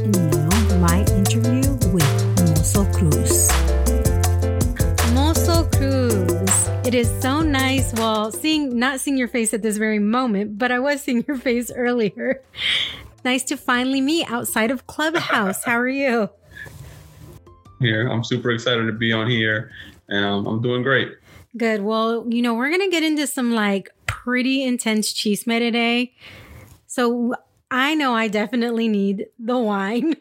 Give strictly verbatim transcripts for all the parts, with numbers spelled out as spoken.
And now my interview with Mozo Cruz. Mozo Cruz. It is so nice, well, seeing not seeing your face at this very moment, but I was seeing your face earlier. Nice to finally meet outside of Clubhouse. How are you? Yeah, I'm super excited to be on here, and um, I'm doing great. Good. Well, you know, we're going to get into some like pretty intense chisme today. So I know I definitely need the wine.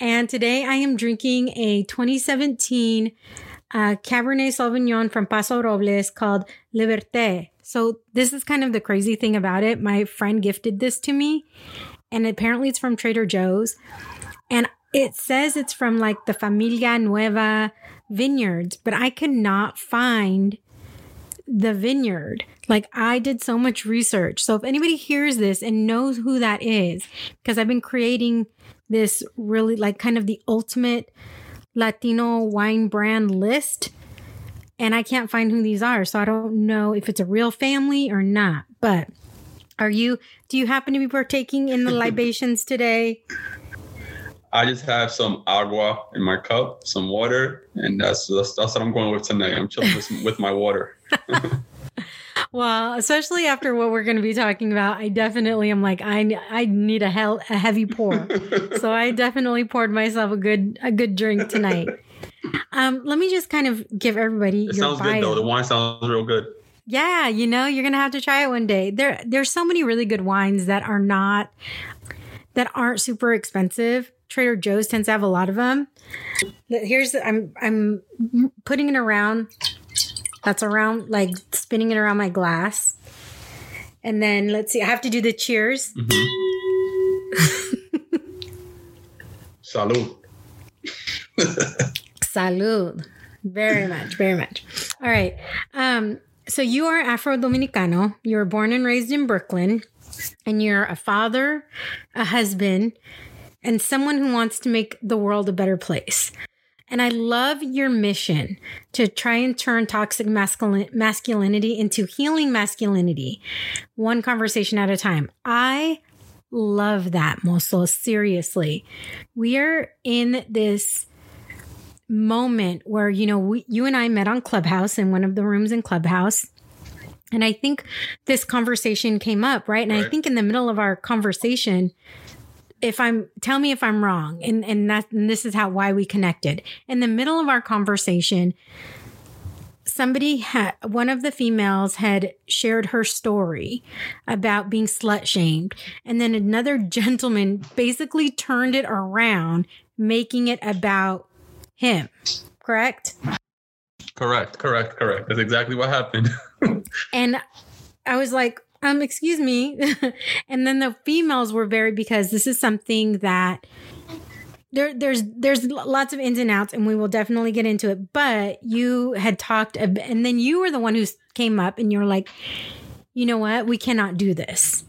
And today I am drinking a twenty seventeen uh, Cabernet Sauvignon from Paso Robles called Liberté. So this is kind of the crazy thing about it. My friend gifted this to me, and apparently it's from Trader Joe's. And it says it's from like the Familia Nueva vineyards, but I could not find the vineyard. Like, I did so much research. So if anybody hears this and knows who that is, because I've been creating this really like kind of the ultimate Latino wine brand list, and I can't find who these are. So I don't know if it's a real family or not, but are you, do you happen to be partaking in the libations today? I just have some agua in my cup, some water, and that's that's, that's what I'm going with tonight. I'm chilling with, with my water. Well, especially after what we're going to be talking about, I definitely am like, I I need a hell a heavy pour. So I definitely poured myself a good a good drink tonight. Um, let me just kind of give everybody. It your sounds bio. Good though. The wine sounds real good. Yeah, you know, you're gonna have to try it one day. There there's so many really good wines that are not that aren't super expensive. Trader Joe's tends to have a lot of them. Here's, I'm I'm putting it around. That's around, like spinning it around my glass. And then let's see, I have to do the cheers. Mm-hmm. Salud. Salud. Very much, very much. All right. Um, so you are Afro Dominicano. You were born and raised in Brooklyn. And you're a father, a husband, and someone who wants to make the world a better place. And I love your mission to try and turn toxic masculin- masculinity into healing masculinity, one conversation at a time. I love that, Mozo, seriously. We are in this moment where, you know, we, you and I met on Clubhouse in one of the rooms in Clubhouse. And I think this conversation came up, right? And right. I think in the middle of our conversation, If I'm, tell me if I'm wrong. And and that and this is how, why we connected. In the middle of our conversation, somebody had, one of the females had shared her story about being slut shamed. And then another gentleman basically turned it around, making it about him. Correct? Correct, correct, correct. That's exactly what happened. And I was like, Um, excuse me. And then the females were very, because this is something that there, there's, there's lots of ins and outs, and we will definitely get into it. But you had talked, and then you were the one who came up and you're like, you know what? We cannot do this.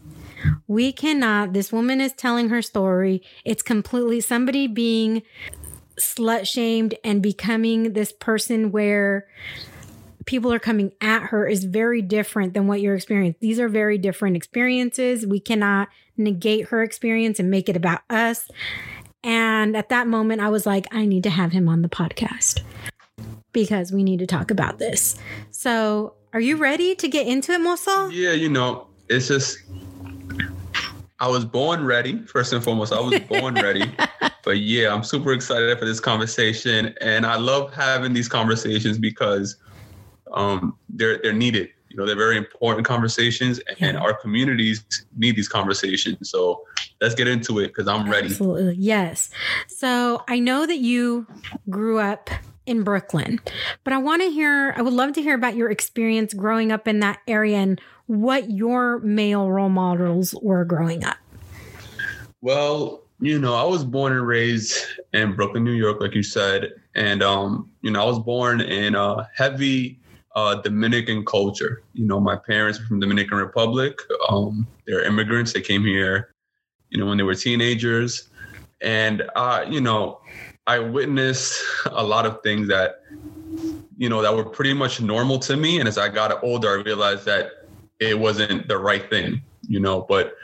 We cannot. This woman is telling her story. It's completely somebody being slut shamed and becoming this person where people are coming at her is very different than what you're experiencing. These are very different experiences. We cannot negate her experience and make it about us. And at that moment, I was like, I need to have him on the podcast. because we need to talk about this. So are you ready to get into it, Mozo? Yeah, you know, it's just, I was born ready, first and foremost. I was born ready. But yeah, I'm super excited for this conversation. And I love having these conversations because um, they're they're needed. You know, they're very important conversations, and yeah. our communities need these conversations. So let's get into it because I'm ready. Absolutely. Yes. So I know that you grew up in Brooklyn, but I want to hear, I would love to hear about your experience growing up in that area and what your male role models were growing up. Well, you know, I was born and raised in Brooklyn, New York, like you said. And, um, you know, I was born in a heavy Uh, Dominican culture. You know, my parents were from Dominican Republic. Um, they're immigrants. They came here, you know, when they were teenagers. And, uh, you know, I witnessed a lot of things that, you know, that were pretty much normal to me. And as I got older, I realized that it wasn't the right thing, you know. But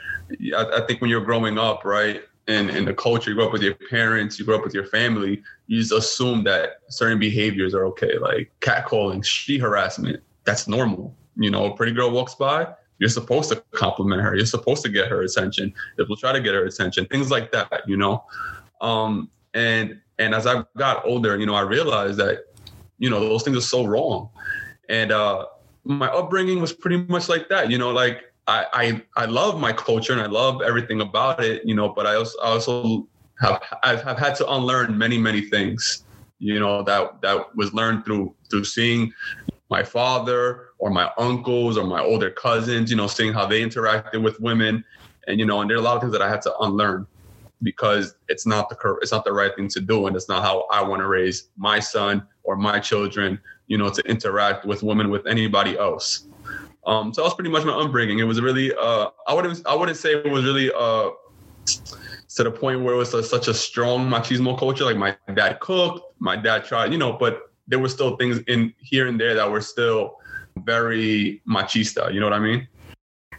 I, I think when you're growing up, right, and in the culture, you grow up with your parents, you grow up with your family, you just assume that certain behaviors are okay, like catcalling, street harassment. That's normal. You know, a pretty girl walks by, you're supposed to compliment her. You're supposed to get her attention. People try to get her attention, things like that, you know. Um, and and as I got older, you know, I realized that, you know, those things are so wrong. And uh, my upbringing was pretty much like that, you know, like, I, I I love my culture and I love everything about it, you know, but I also, I also have I've, have had to unlearn many, many things, you know, that that was learned through through seeing my father or my uncles or my older cousins, you know, seeing how they interacted with women. And, you know, and there are a lot of things that I had to unlearn because it's not the it's not the right thing to do. And it's not how I want to raise my son or my children, you know, to interact with women, with anybody else. Um, so that was pretty much my upbringing. It was really, uh, I wouldn't, I wouldn't say it was really uh, to the point where it was a, such a strong machismo culture. Like my dad cooked, my dad tried, you know, but there were still things in here and there that were still very machista. You know what I mean?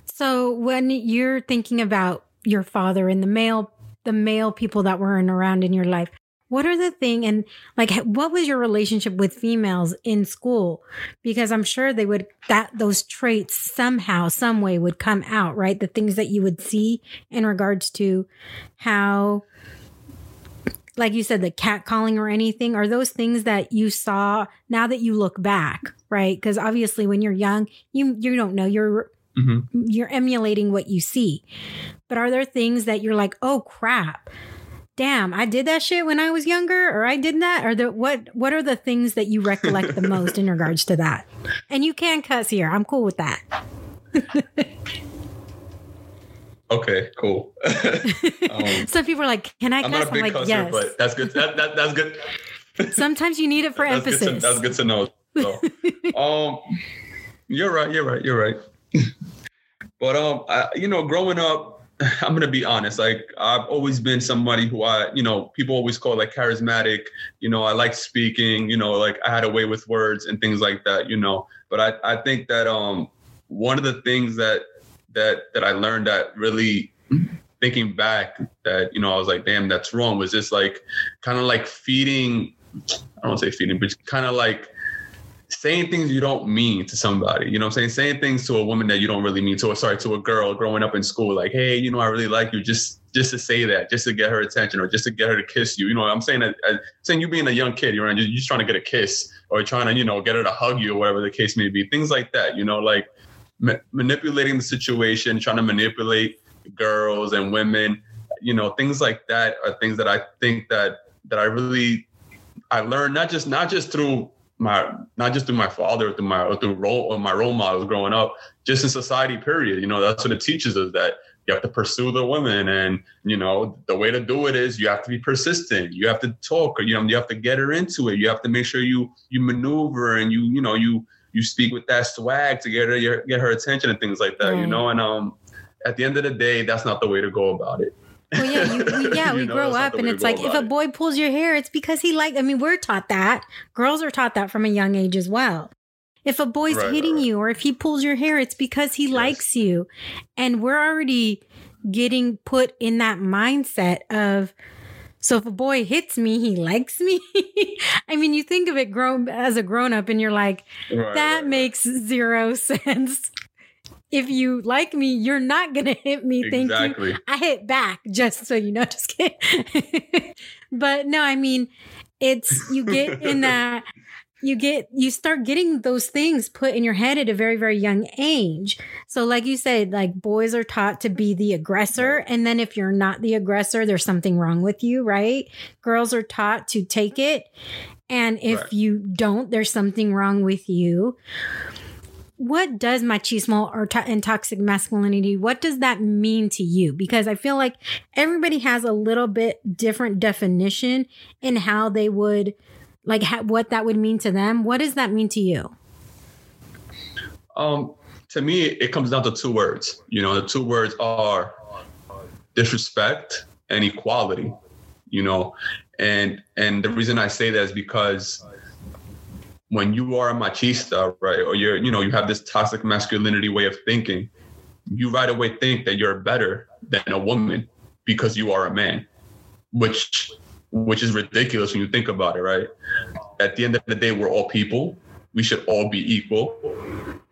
So when you're thinking about your father and the male, the male people that were around in your life, what are the thing and like, what was your relationship with females in school? Because I'm sure they would, that those traits somehow, some way would come out, right? The things that you would see in regards to how, like you said, the catcalling or anything, are those things that you saw now that you look back, right? Because obviously when you're young, you, you don't know, you're, mm-hmm. you're emulating what you see, but are there things that you're like, oh crap, damn, I did that shit when I was younger, or I did that, or the, what, what are the things that you recollect the most in regards to that? And you can cuss here. I'm cool with that. Okay, cool. um, Some people are like, can I cuss? I'm not a big I'm like, cusser, yes. But that's good. That, that, that's good. Sometimes you need it for that's emphasis. Good to, that's good to know. So, um, you're right. You're right. You're right. But, um, I, you know, growing up, I'm going to be honest. Like I've always been somebody who I, you know, people always call like charismatic, you know, I like speaking, you know, like I had a way with words and things like that, you know, but I, I think that um one of the things that, that, that I learned that really thinking back that, you know, I was like, damn, that's wrong was just like kind of like feeding, I don't say feeding, but kind of like saying things you don't mean to somebody, you know what I'm saying? Saying things to a woman that you don't really mean to, or sorry, to a girl growing up in school, like, hey, you know, I really like you just, just to say that, just to get her attention or just to get her to kiss you. You know what I'm saying? I, I, saying you being a young kid, you're, you're just trying to get a kiss or trying to, you know, get her to hug you or whatever the case may be. Things like that, you know, like ma- manipulating the situation, trying to manipulate girls and women, you know, things like that are things that I think that, that I really, I learned not just, not just through my not just through my father, through my or through role or my role models growing up, just in society, period. You know, that's what it teaches us, that you have to pursue the woman, and you know the way to do it is you have to be persistent. You have to talk, or you know you have to get her into it. You have to make sure you you maneuver and you you know you you speak with that swag to get her your, get her attention and things like that. Right. You know, and um, at the end of the day, that's not the way to go about it. Well, yeah, you, we, yeah, we know, grow up and it's like if a boy pulls your hair, it's because he likes. I mean, we're taught that. Girls are taught that from a young age as well. If a boy's right, hitting right. you or if he pulls your hair, it's because he yes. likes you. And we're already getting put in that mindset of So if a boy hits me, he likes me. I mean, you think of it grown as a grown-up and you're like, right, that right, makes right. zero sense. If you like me, you're not going to hit me. Exactly. Thank you. I hit back, just so you know. Just kidding. But no, I mean, it's, you get in that, you get, you start getting those things put in your head at a very, very young age. So like you said, like boys are taught to be the aggressor. And then if you're not the aggressor, there's something wrong with you, right? Girls are taught to take it. And if right. you don't, there's something wrong with you. What does machismo or to- and toxic masculinity, what does that mean to you? Because I feel like everybody has a little bit different definition in how they would, like ha- what that would mean to them. What does that mean to you? Um, to me, it comes down to two words. You know, the two words are disrespect and equality, you know. And and the reason I say that is because when you are a machista, right, or you're, you know, you have this toxic masculinity way of thinking, you right away think that you're better than a woman because you are a man, which which is ridiculous when you think about it, right? At the end of the day, we're all people. We should all be equal.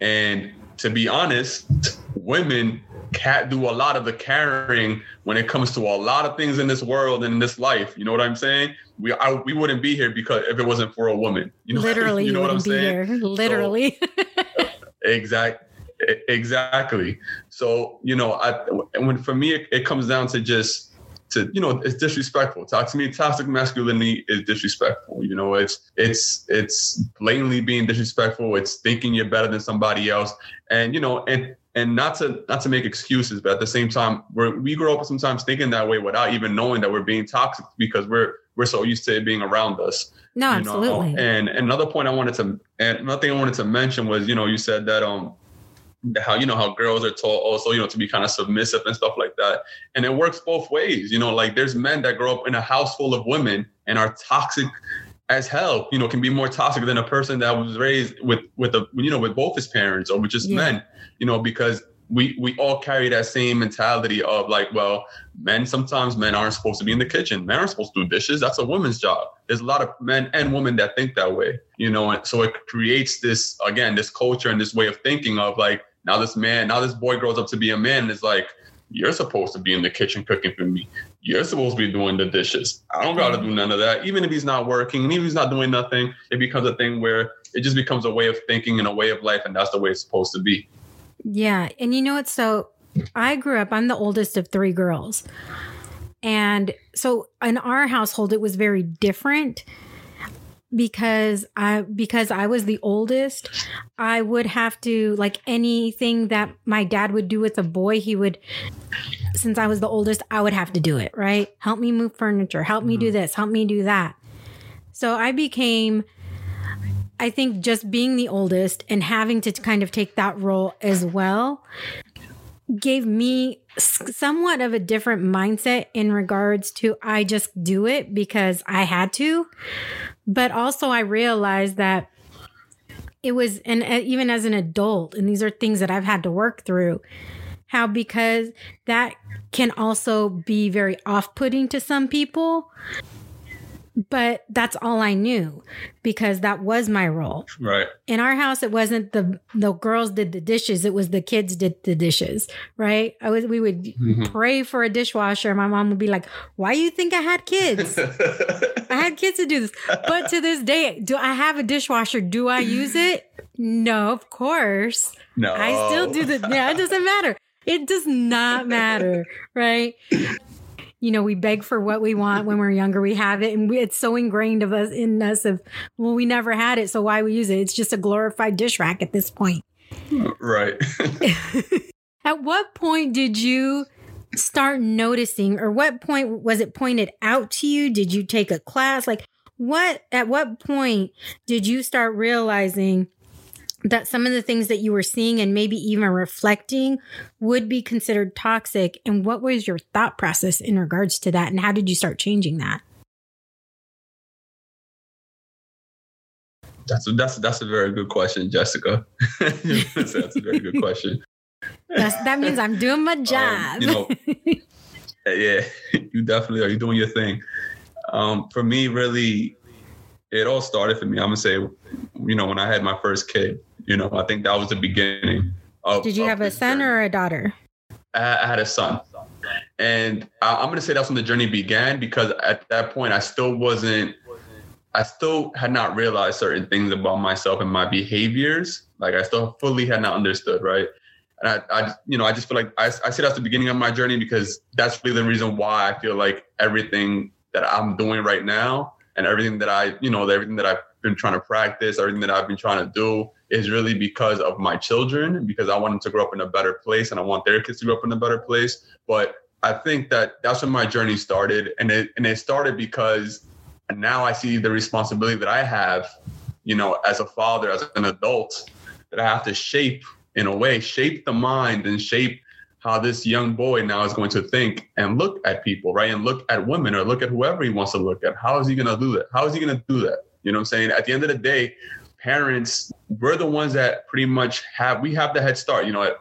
And to be honest, women can't do a lot of the carrying when it comes to a lot of things in this world and in this life. You know what I'm saying? We I, we wouldn't be here because if it wasn't for a woman, you know, literally, you know what I'm saying? Here. Literally. So, exact, exactly. So, you know, I, when for me, it, it comes down to just to, you know, it's disrespectful. To me, toxic masculinity is disrespectful. You know, it's it's it's blatantly being disrespectful. It's thinking you're better than somebody else. And, you know, and And not to not to make excuses, but at the same time, we're, we grow up sometimes thinking that way without even knowing that we're being toxic because we're we're so used to it being around us. No, absolutely. Know? And another point I wanted to and another thing I wanted to mention was, you know, you said that um how, you know, how girls are taught also, you know, to be kind of submissive and stuff like that. And it works both ways. You know, like there's men that grow up in a house full of women and are toxic as hell, you know, can be more toxic than a person that was raised with, with a, you know, with both his parents or with just yeah. men, you know, because we, we all carry that same mentality of like, well, men, sometimes men aren't supposed to be in the kitchen. Men aren't supposed to do dishes. That's a woman's job. There's a lot of men and women that think that way, you know, and so it creates this, again, this culture and this way of thinking of like, now this man, now this boy grows up to be a man. It's like, you're supposed to be in the kitchen cooking for me. You're supposed to be doing the dishes. I don't got to do none of that. Even if he's not working, even if he's not doing nothing, it becomes a thing where it just becomes a way of thinking and a way of life. And that's the way it's supposed to be. Yeah. And you know what? So I grew up, I'm the oldest of three girls. And so in our household, it was very different because I, because I was the oldest. I would have to, like anything that my dad would do with a boy, he would, since I was the oldest, I would have to do it, right? Help me move furniture, help me do this, help me do that. So I became, I think just being the oldest and having to kind of take that role as well gave me somewhat of a different mindset in regards to I just do it because I had to. But also I realized that it was, and even as an adult, and these are things that I've had to work through, how because that can also be very off-putting to some people. But that's all I knew because that was my role. Right. In our house, it wasn't the the girls did the dishes. It was the kids did the dishes. Right. I was, we would mm-hmm. pray for a dishwasher. My mom would be like, why do you think I had kids? I had kids to do this. But to this day, do I have a dishwasher? Do I use it? No, of course. No. I still do the. Yeah, it doesn't matter. It does not matter. Right. You know, we beg for what we want when we're younger. We have it, and we, it's so ingrained of us in us of, well, we never had it, so why we use it? It's just a glorified dish rack at this point, right? At what point did you start noticing, or what point was it pointed out to you? Did you take a class? Like, what? At what point did you start realizing that some of the things that you were seeing and maybe even reflecting would be considered toxic? And what was your thought process in regards to that? And how did you start changing that? That's a, that's, that's a very good question, Jessica. that's, that's a very good question. That's, that means I'm doing my job. Um, you know, yeah, you definitely are. You're doing your thing. Um, for me, really, it all started for me. I'm gonna say, you know, when I had my first kid, you know, I think that was the beginning of. Did you of have a son journey. Or a daughter? I, I had a son. And I, I'm going to say that's when the journey began, because at that point, I still wasn't, I still had not realized certain things about myself and my behaviors. Like I still fully had not understood. Right. And I, I you know, I just feel like I, I say that's the beginning of my journey, because that's really the reason why I feel like everything that I'm doing right now and everything that I, you know, everything that I've been trying to practice, everything that I've been trying to do is really because of my children, because I want them to grow up in a better place and I want their kids to grow up in a better place. But I think that that's when my journey started. And it and it started because now I see the responsibility that I have, you know, as a father, as an adult, that I have to shape in a way, shape the mind and shape how this young boy now is going to think and look at people, right? And look at women or look at whoever he wants to look at. How is he going to do that? How is he going to do that? You know what I'm saying? At the end of the day, parents, we're the ones that pretty much have, we have the head start, you know, at,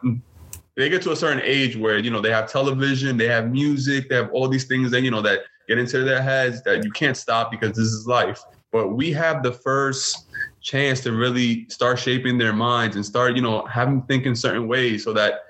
they get to a certain age where, you know, they have television, they have music, they have all these things that, you know, that get into their heads that you can't stop because this is life. But we have the first chance to really start shaping their minds and start, you know, having them think in certain ways so that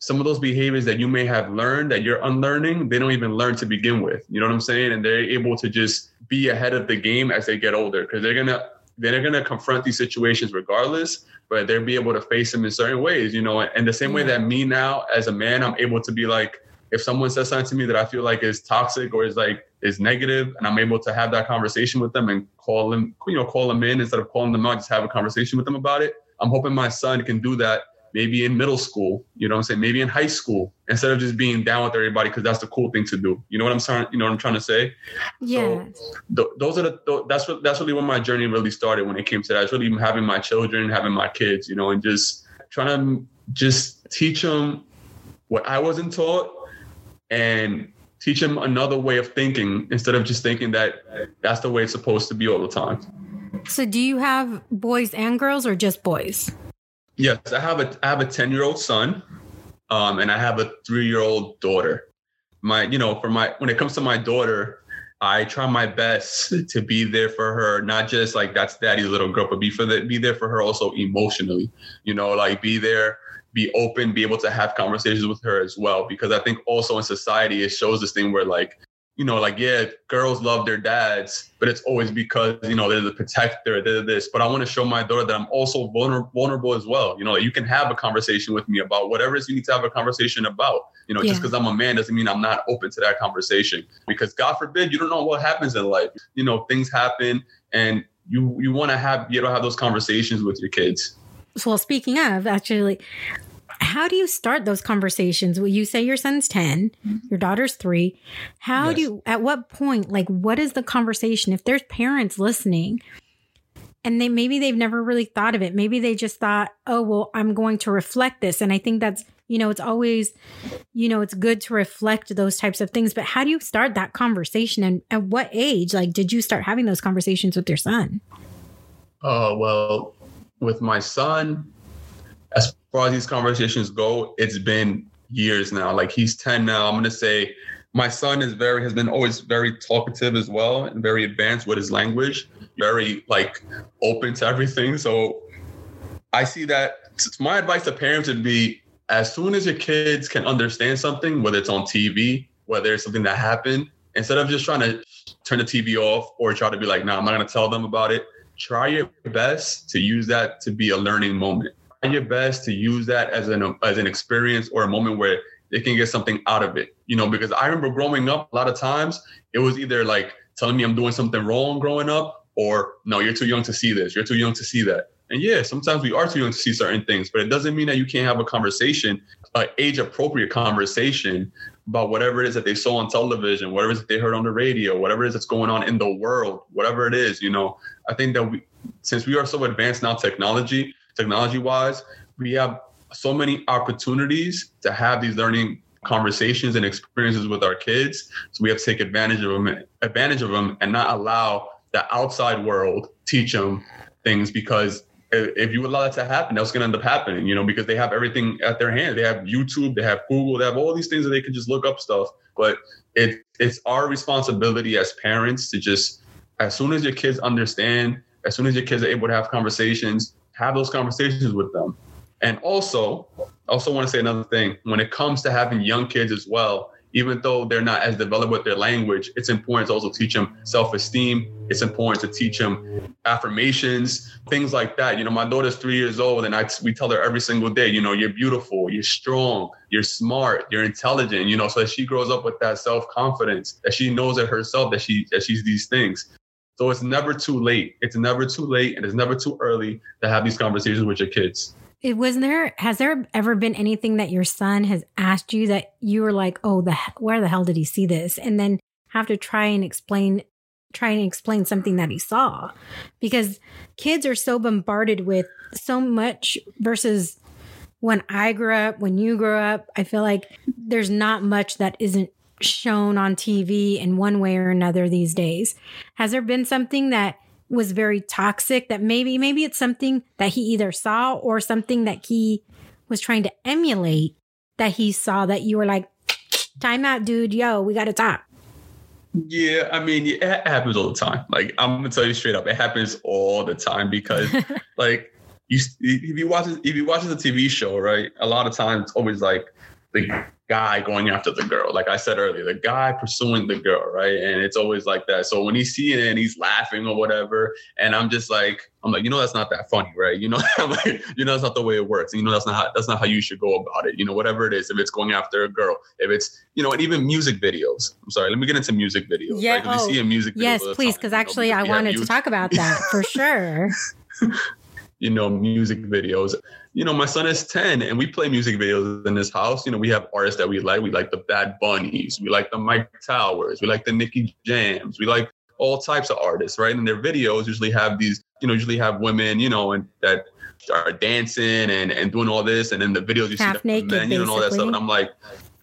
some of those behaviors that you may have learned that you're unlearning, they don't even learn to begin with. You know what I'm saying? And they're able to just be ahead of the game as they get older, because they're going to they're going to confront these situations regardless, but they'll be able to face them in certain ways, you know, and the same way that me now as a man, I'm able to be like, if someone says something to me that I feel like is toxic or is like is negative, and I'm able to have that conversation with them and call them, you know, call them in instead of calling them out, just have a conversation with them about it. I'm hoping my son can do that maybe in middle school, you know what I'm saying? Maybe in high school, instead of just being down with everybody, because that's the cool thing to do. You know what I'm trying, you know what I'm trying to say? Yeah. So, th- those are the, th- that's what, that's really when my journey really started when it came to that. It's really having my children, having my kids, you know, and just trying to just teach them what I wasn't taught and teach them another way of thinking instead of just thinking that that's the way it's supposed to be all the time. So do you have boys and girls or just boys? Yes, I have a I have a ten-year-old son, um, and I have a three-year-old daughter. My, you know, for my when it comes to my daughter, I try my best to be there for her, not just like that's daddy's little girl, but be for the, be there for her also emotionally. You know, like be there, be open, be able to have conversations with her as well, because I think also in society it shows this thing where like, you know, like, yeah, girls love their dads, but it's always because, you know, they're the protector, they're this. But I want to show my daughter that I'm also vulnerable, vulnerable as well. You know, like you can have a conversation with me about whatever it is you need to have a conversation about. You know, yeah. Just because I'm a man doesn't mean I'm not open to that conversation, because God forbid, you don't know what happens in life. You know, things happen and you you want to have, you don't have those conversations with your kids. Well, speaking of, actually, how do you start those conversations? Well, you say your son's ten, your daughter's three. How yes. do you, at what point, like, what is the conversation? If there's parents listening and they, maybe they've never really thought of it. Maybe they just thought, oh, well, I'm going to reflect this. And I think that's, you know, it's always, you know, it's good to reflect those types of things. But how do you start that conversation? And at what age, like, did you start having those conversations with your son? Oh, uh, well, with my son, as far as these conversations go, it's been years now. Like he's ten now. I'm going to say my son is very, has been always very talkative as well and very advanced with his language, very like open to everything. So I see that my advice to parents would be as soon as your kids can understand something, whether it's on T V, whether it's something that happened, instead of just trying to turn the T V off or try to be like, no, nah, I'm not going to tell them about it. Try your best to use that to be a learning moment. Your best to use that as an as an experience or a moment where they can get something out of it, you know, because I remember growing up a lot of times it was either like telling me I'm doing something wrong growing up or no, you're too young to see this. You're too young to see that. And yeah, sometimes we are too young to see certain things, but it doesn't mean that you can't have a conversation, an age appropriate conversation about whatever it is that they saw on television, whatever it is that they heard on the radio, whatever it is that's going on in the world, whatever it is, you know, I think that we, since we are so advanced now technology, Technology-wise, we have so many opportunities to have these learning conversations and experiences with our kids. So we have to take advantage of them, advantage of them, and not allow the outside world teach them things because if you allow that to happen, that's going to end up happening, you know, because they have everything at their hand. They have YouTube, they have Google, they have all these things that they can just look up stuff. But it, it's our responsibility as parents to just, as soon as your kids understand, as soon as your kids are able to have conversations, have those conversations with them. And also, I also want to say another thing. When it comes to having young kids as well, even though they're not as developed with their language, it's important to also teach them self-esteem. It's important to teach them affirmations, things like that. You know, my daughter's three years old and I, we tell her every single day, you know, you're beautiful, you're strong, you're smart, you're intelligent, you know, so that she grows up with that self-confidence, that she knows it herself, that she that she's these things. So it's never too late. It's never too late and it's never too early to have these conversations with your kids. It wasn't there. Has there ever been anything that your son has asked you that you were like, oh, the where the hell did he see this? And then have to try and explain, try and explain something that he saw, because kids are so bombarded with so much versus when I grew up, when you grew up. I feel like there's not much that isn't shown on T V in one way or another these days. Has there been something that was very toxic that maybe, maybe it's something that he either saw or something that he was trying to emulate that he saw that you were like, time out, dude, yo, we got to talk? Yeah. I mean, it happens all the time. Like, I'm going to tell you straight up, it happens all the time because like you, if you watch, if you watch the T V show, right, a lot of times it's always like the guy going after the girl. Like I said earlier, the guy pursuing the girl, right? And it's always like that. So when he's seeing it and he's laughing or whatever, and I'm just like, I'm like, you know, that's not that funny, right? You know, I'm like, you know, that's not the way it works. And you know, that's not how, that's not how you should go about it. You know, whatever it is, if it's going after a girl, if it's, you know, and even music videos. I'm sorry, let me get into music videos. Yeah, right? Oh, you see a music video, yes, please, because actually you know, I wanted to talk about that for sure. You know, music videos. You know, my son is ten and we play music videos in this house. You know, we have artists that we like. We like the Bad Bunnies. We like the Mike Towers. We like the Nicky Jams. We like all types of artists, right? And their videos usually have these, you know, usually have women, you know, and that are dancing and, and doing all this. And then the videos you see the men, basically. You know, and all that stuff. And I'm like,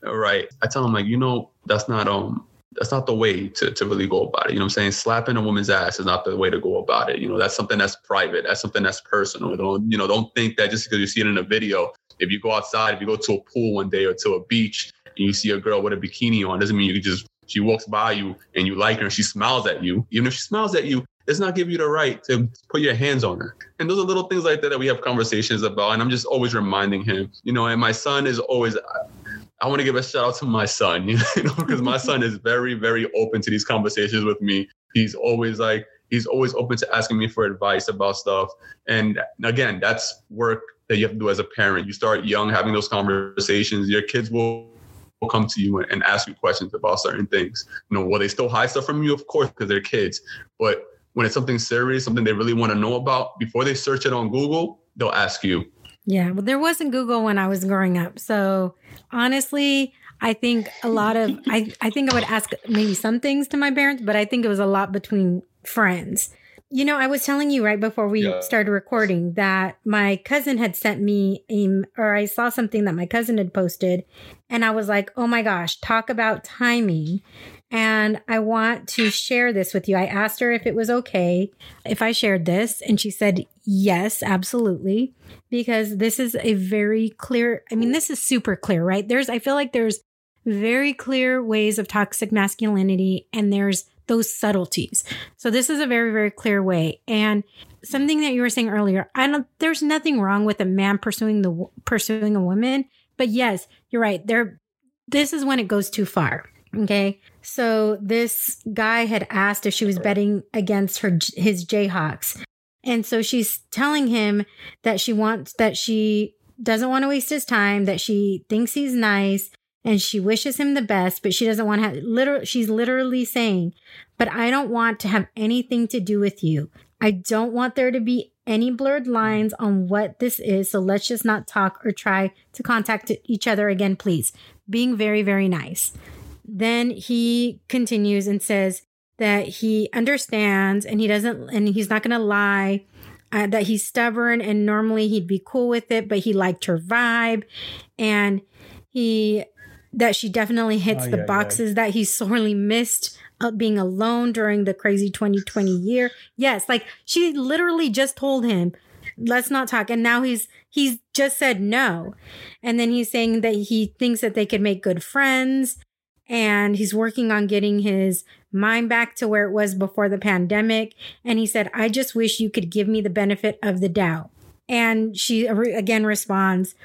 all right. I tell him like, you know, that's not, um, that's not the way to, to really go about it. You know what I'm saying? Slapping a woman's ass is not the way to go about it. You know, that's something that's private. That's something that's personal. Don't, you know, don't think that just because you see it in a video, if you go outside, if you go to a pool one day or to a beach and you see a girl with a bikini on, doesn't mean you can just, she walks by you and you like her and she smiles at you. Even if she smiles at you, does not give you the right to put your hands on her. And those are little things like that that we have conversations about. And I'm just always reminding him, you know, and my son is always, I want to give a shout out to my son, you know, because my son is very, very open to these conversations with me. He's always like, he's always open to asking me for advice about stuff. And again, that's work that you have to do as a parent. You start young, having those conversations, your kids will will come to you and ask you questions about certain things. You know, will they still hide stuff from you? Of course, because they're kids. But when it's something serious, something they really want to know about, before they search it on Google, they'll ask you. Yeah, well, there wasn't Google when I was growing up. So honestly, I think a lot of, I, I think I would ask maybe some things to my parents, but I think it was a lot between friends. You know, I was telling you right before we yeah. started recording that my cousin had sent me, a, or I saw something that my cousin had posted, and I was like, oh my gosh, talk about timing. And I want to share this with you. I asked her if it was okay if I shared this. And she said, yes, absolutely. Because this is a very clear, I mean, this is super clear, right? There's, I feel like there's very clear ways of toxic masculinity and there's those subtleties. So this is a very, very clear way. And something that you were saying earlier, I don't, there's nothing wrong with a man pursuing the, pursuing a woman, but yes, you're right there. This is when it goes too far. Okay. So this guy had asked if she was betting against her, his Jayhawks. And so she's telling him that she wants, that she doesn't want to waste his time, that she thinks he's nice and she wishes him the best, but she doesn't want to have literally, she's literally saying, but I don't want to have anything to do with you. I don't want there to be any blurred lines on what this is. So let's just not talk or try to contact each other again, please. Being very, very nice. Then he continues and says that he understands and he doesn't, and he's not going to lie, uh, that he's stubborn and normally he'd be cool with it, but he liked her vibe and he, that she definitely hits oh, the yeah, boxes yeah. that he sorely missed uh, being alone during the crazy twenty twenty year. Yes. Like she literally just told him let's not talk. And now he's he's just said no. And then he's saying that he thinks that they could make good friends. And he's working on getting his mind back to where it was before the pandemic. And he said, I just wish you could give me the benefit of the doubt. And she again responds,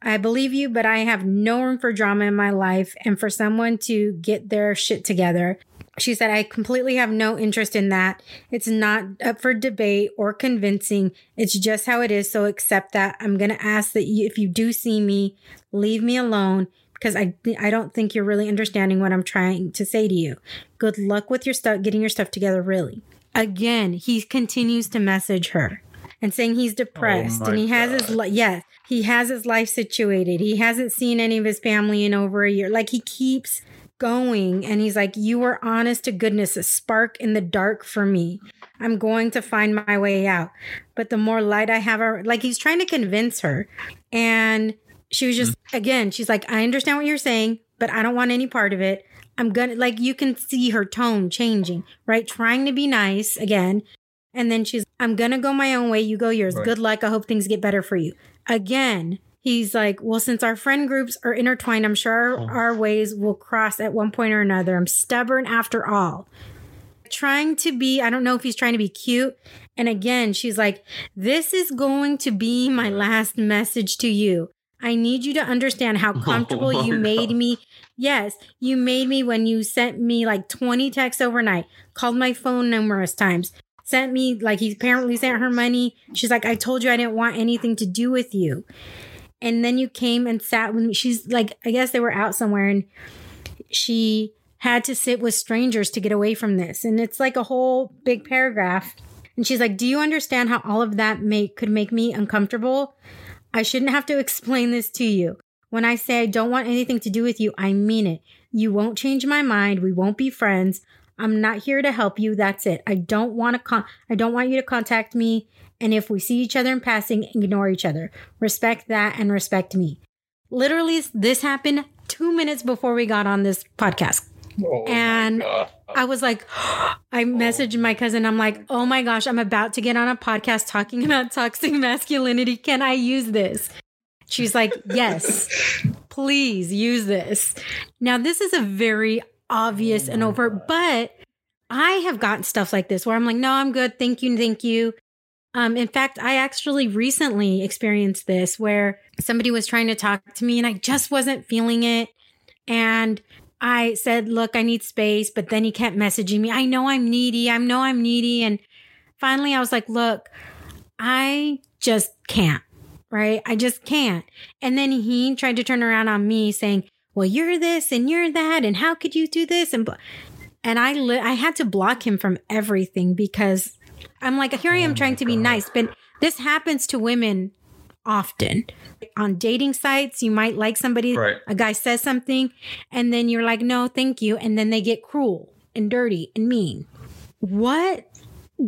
I believe you, but I have no room for drama in my life and for someone to get their shit together. She said, I completely have no interest in that. It's not up for debate or convincing. It's just how it is. So accept that. I'm going to ask that you, if you do see me, leave me alone because I, I don't think you're really understanding what I'm trying to say to you. Good luck with your stuff, getting your stuff together, really. Again, he continues to message her and saying he's depressed oh and he has God. his, li- yes, he has his life situated. He hasn't seen any of his family in over a year. Like he keeps going and he's like, you were honest to goodness, a spark in the dark for me. I'm going to find my way out. But the more light I have, are, like he's trying to convince her. And she was just, again, she's like, I understand what you're saying, but I don't want any part of it. I'm going to, like, you can see her tone changing, right? Trying to be nice again. And then she's, I'm going to go my own way. You go yours. Right. Good luck. I hope things get better for you. Again, he's like, well, since our friend groups are intertwined, I'm sure our, our ways will cross at one point or another. I'm stubborn after all. Trying to be, I don't know if he's trying to be cute. And again, she's like, this is going to be my last message to you. I need you to understand how comfortable oh you made God. me. Yes, you made me when you sent me like twenty texts overnight, called my phone numerous times, sent me, like he apparently sent her money. She's like, I told you I didn't want anything to do with you. And then you came and sat with me. She's like, I guess they were out somewhere and she had to sit with strangers to get away from this. And it's like a whole big paragraph. And she's like, do you understand how all of that make could make me uncomfortable? I shouldn't have to explain this to you. When I say I don't want anything to do with you, I mean it. You won't change my mind. We won't be friends. I'm not here to help you. That's it. I don't want to con- I don't want you to contact me. And if we see each other in passing, ignore each other. Respect that and respect me. Literally, this happened two minutes before we got on this podcast. Oh and I was like, I messaged my cousin. I'm like, oh my gosh, I'm about to get on a podcast talking about toxic masculinity. Can I use this? She's like, yes, please use this. Now, this is a very obvious and overt, but I have gotten stuff like this where I'm like, no, I'm good. Thank you. Thank you. Um, in fact, I actually recently experienced this where somebody was trying to talk to me and I just wasn't feeling it. And I said, look, I need space, but then he kept messaging me. I know I'm needy. I know I'm needy. And finally I was like, look, I just can't, right? I just can't. And then he tried to turn around on me saying, well, you're this and you're that. And how could you do this? And, and I, li- I had to block him from everything because I'm like, here I am trying to be nice, but this happens to women often. On dating sites, you might like somebody, right. A guy says something, and then you're like, no, thank you. And then they get cruel and dirty and mean. What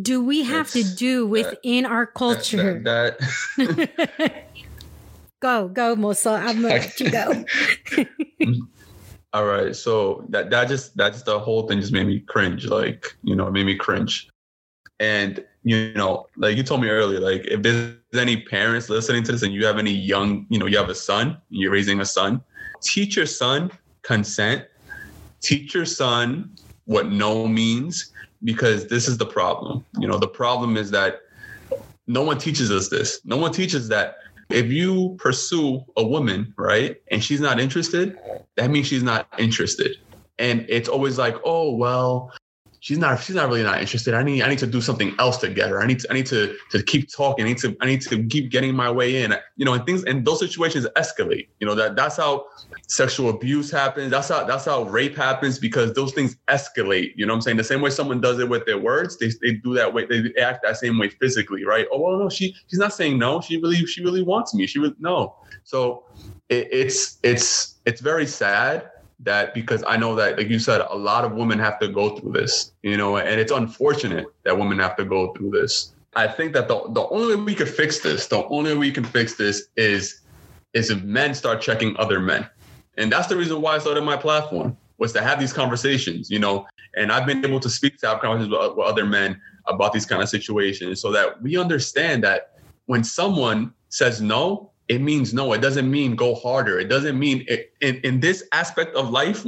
do we have That's, to do within that, our culture? That, that, that. Go, go, Mozo. I'm going to let you go. All right. So that, that just, that's the whole thing just made me cringe. Like, you know, it made me cringe. And, you know, like you told me earlier, like if there's any parents listening to this and you have any young, you know, you have a son, you're raising a son, teach your son consent, teach your son what no means, because this is the problem. You know, the problem is that no one teaches us this. No one teaches that if you pursue a woman, right, and she's not interested, that means she's not interested. And it's always like, oh, well, She's not. She's not really not interested. I need. I need to do something else to get her. I need. To, I need to to keep talking. I need to. I need to keep getting my way in. You know, and things. And those situations escalate. You know that. That's how sexual abuse happens. That's how. That's how rape happens, because those things escalate. You know what I'm saying? The same way someone does it with their words, they they do that way. They act that same way physically, right? Oh well, no. She she's not saying no. She really she really wants me. She really no. So it, it's it's it's very sad. That because I know that, like you said, a lot of women have to go through this, you know, and it's unfortunate that women have to go through this. I think that the, the only way we can fix this, the only way we can fix this is, is if men start checking other men. And that's the reason why I started my platform, was to have these conversations, you know, and I've been able to speak to have conversations with, with other men about these kind of situations so that we understand that when someone says no, it means no. It doesn't mean go harder. It doesn't mean it, in, in this aspect of life,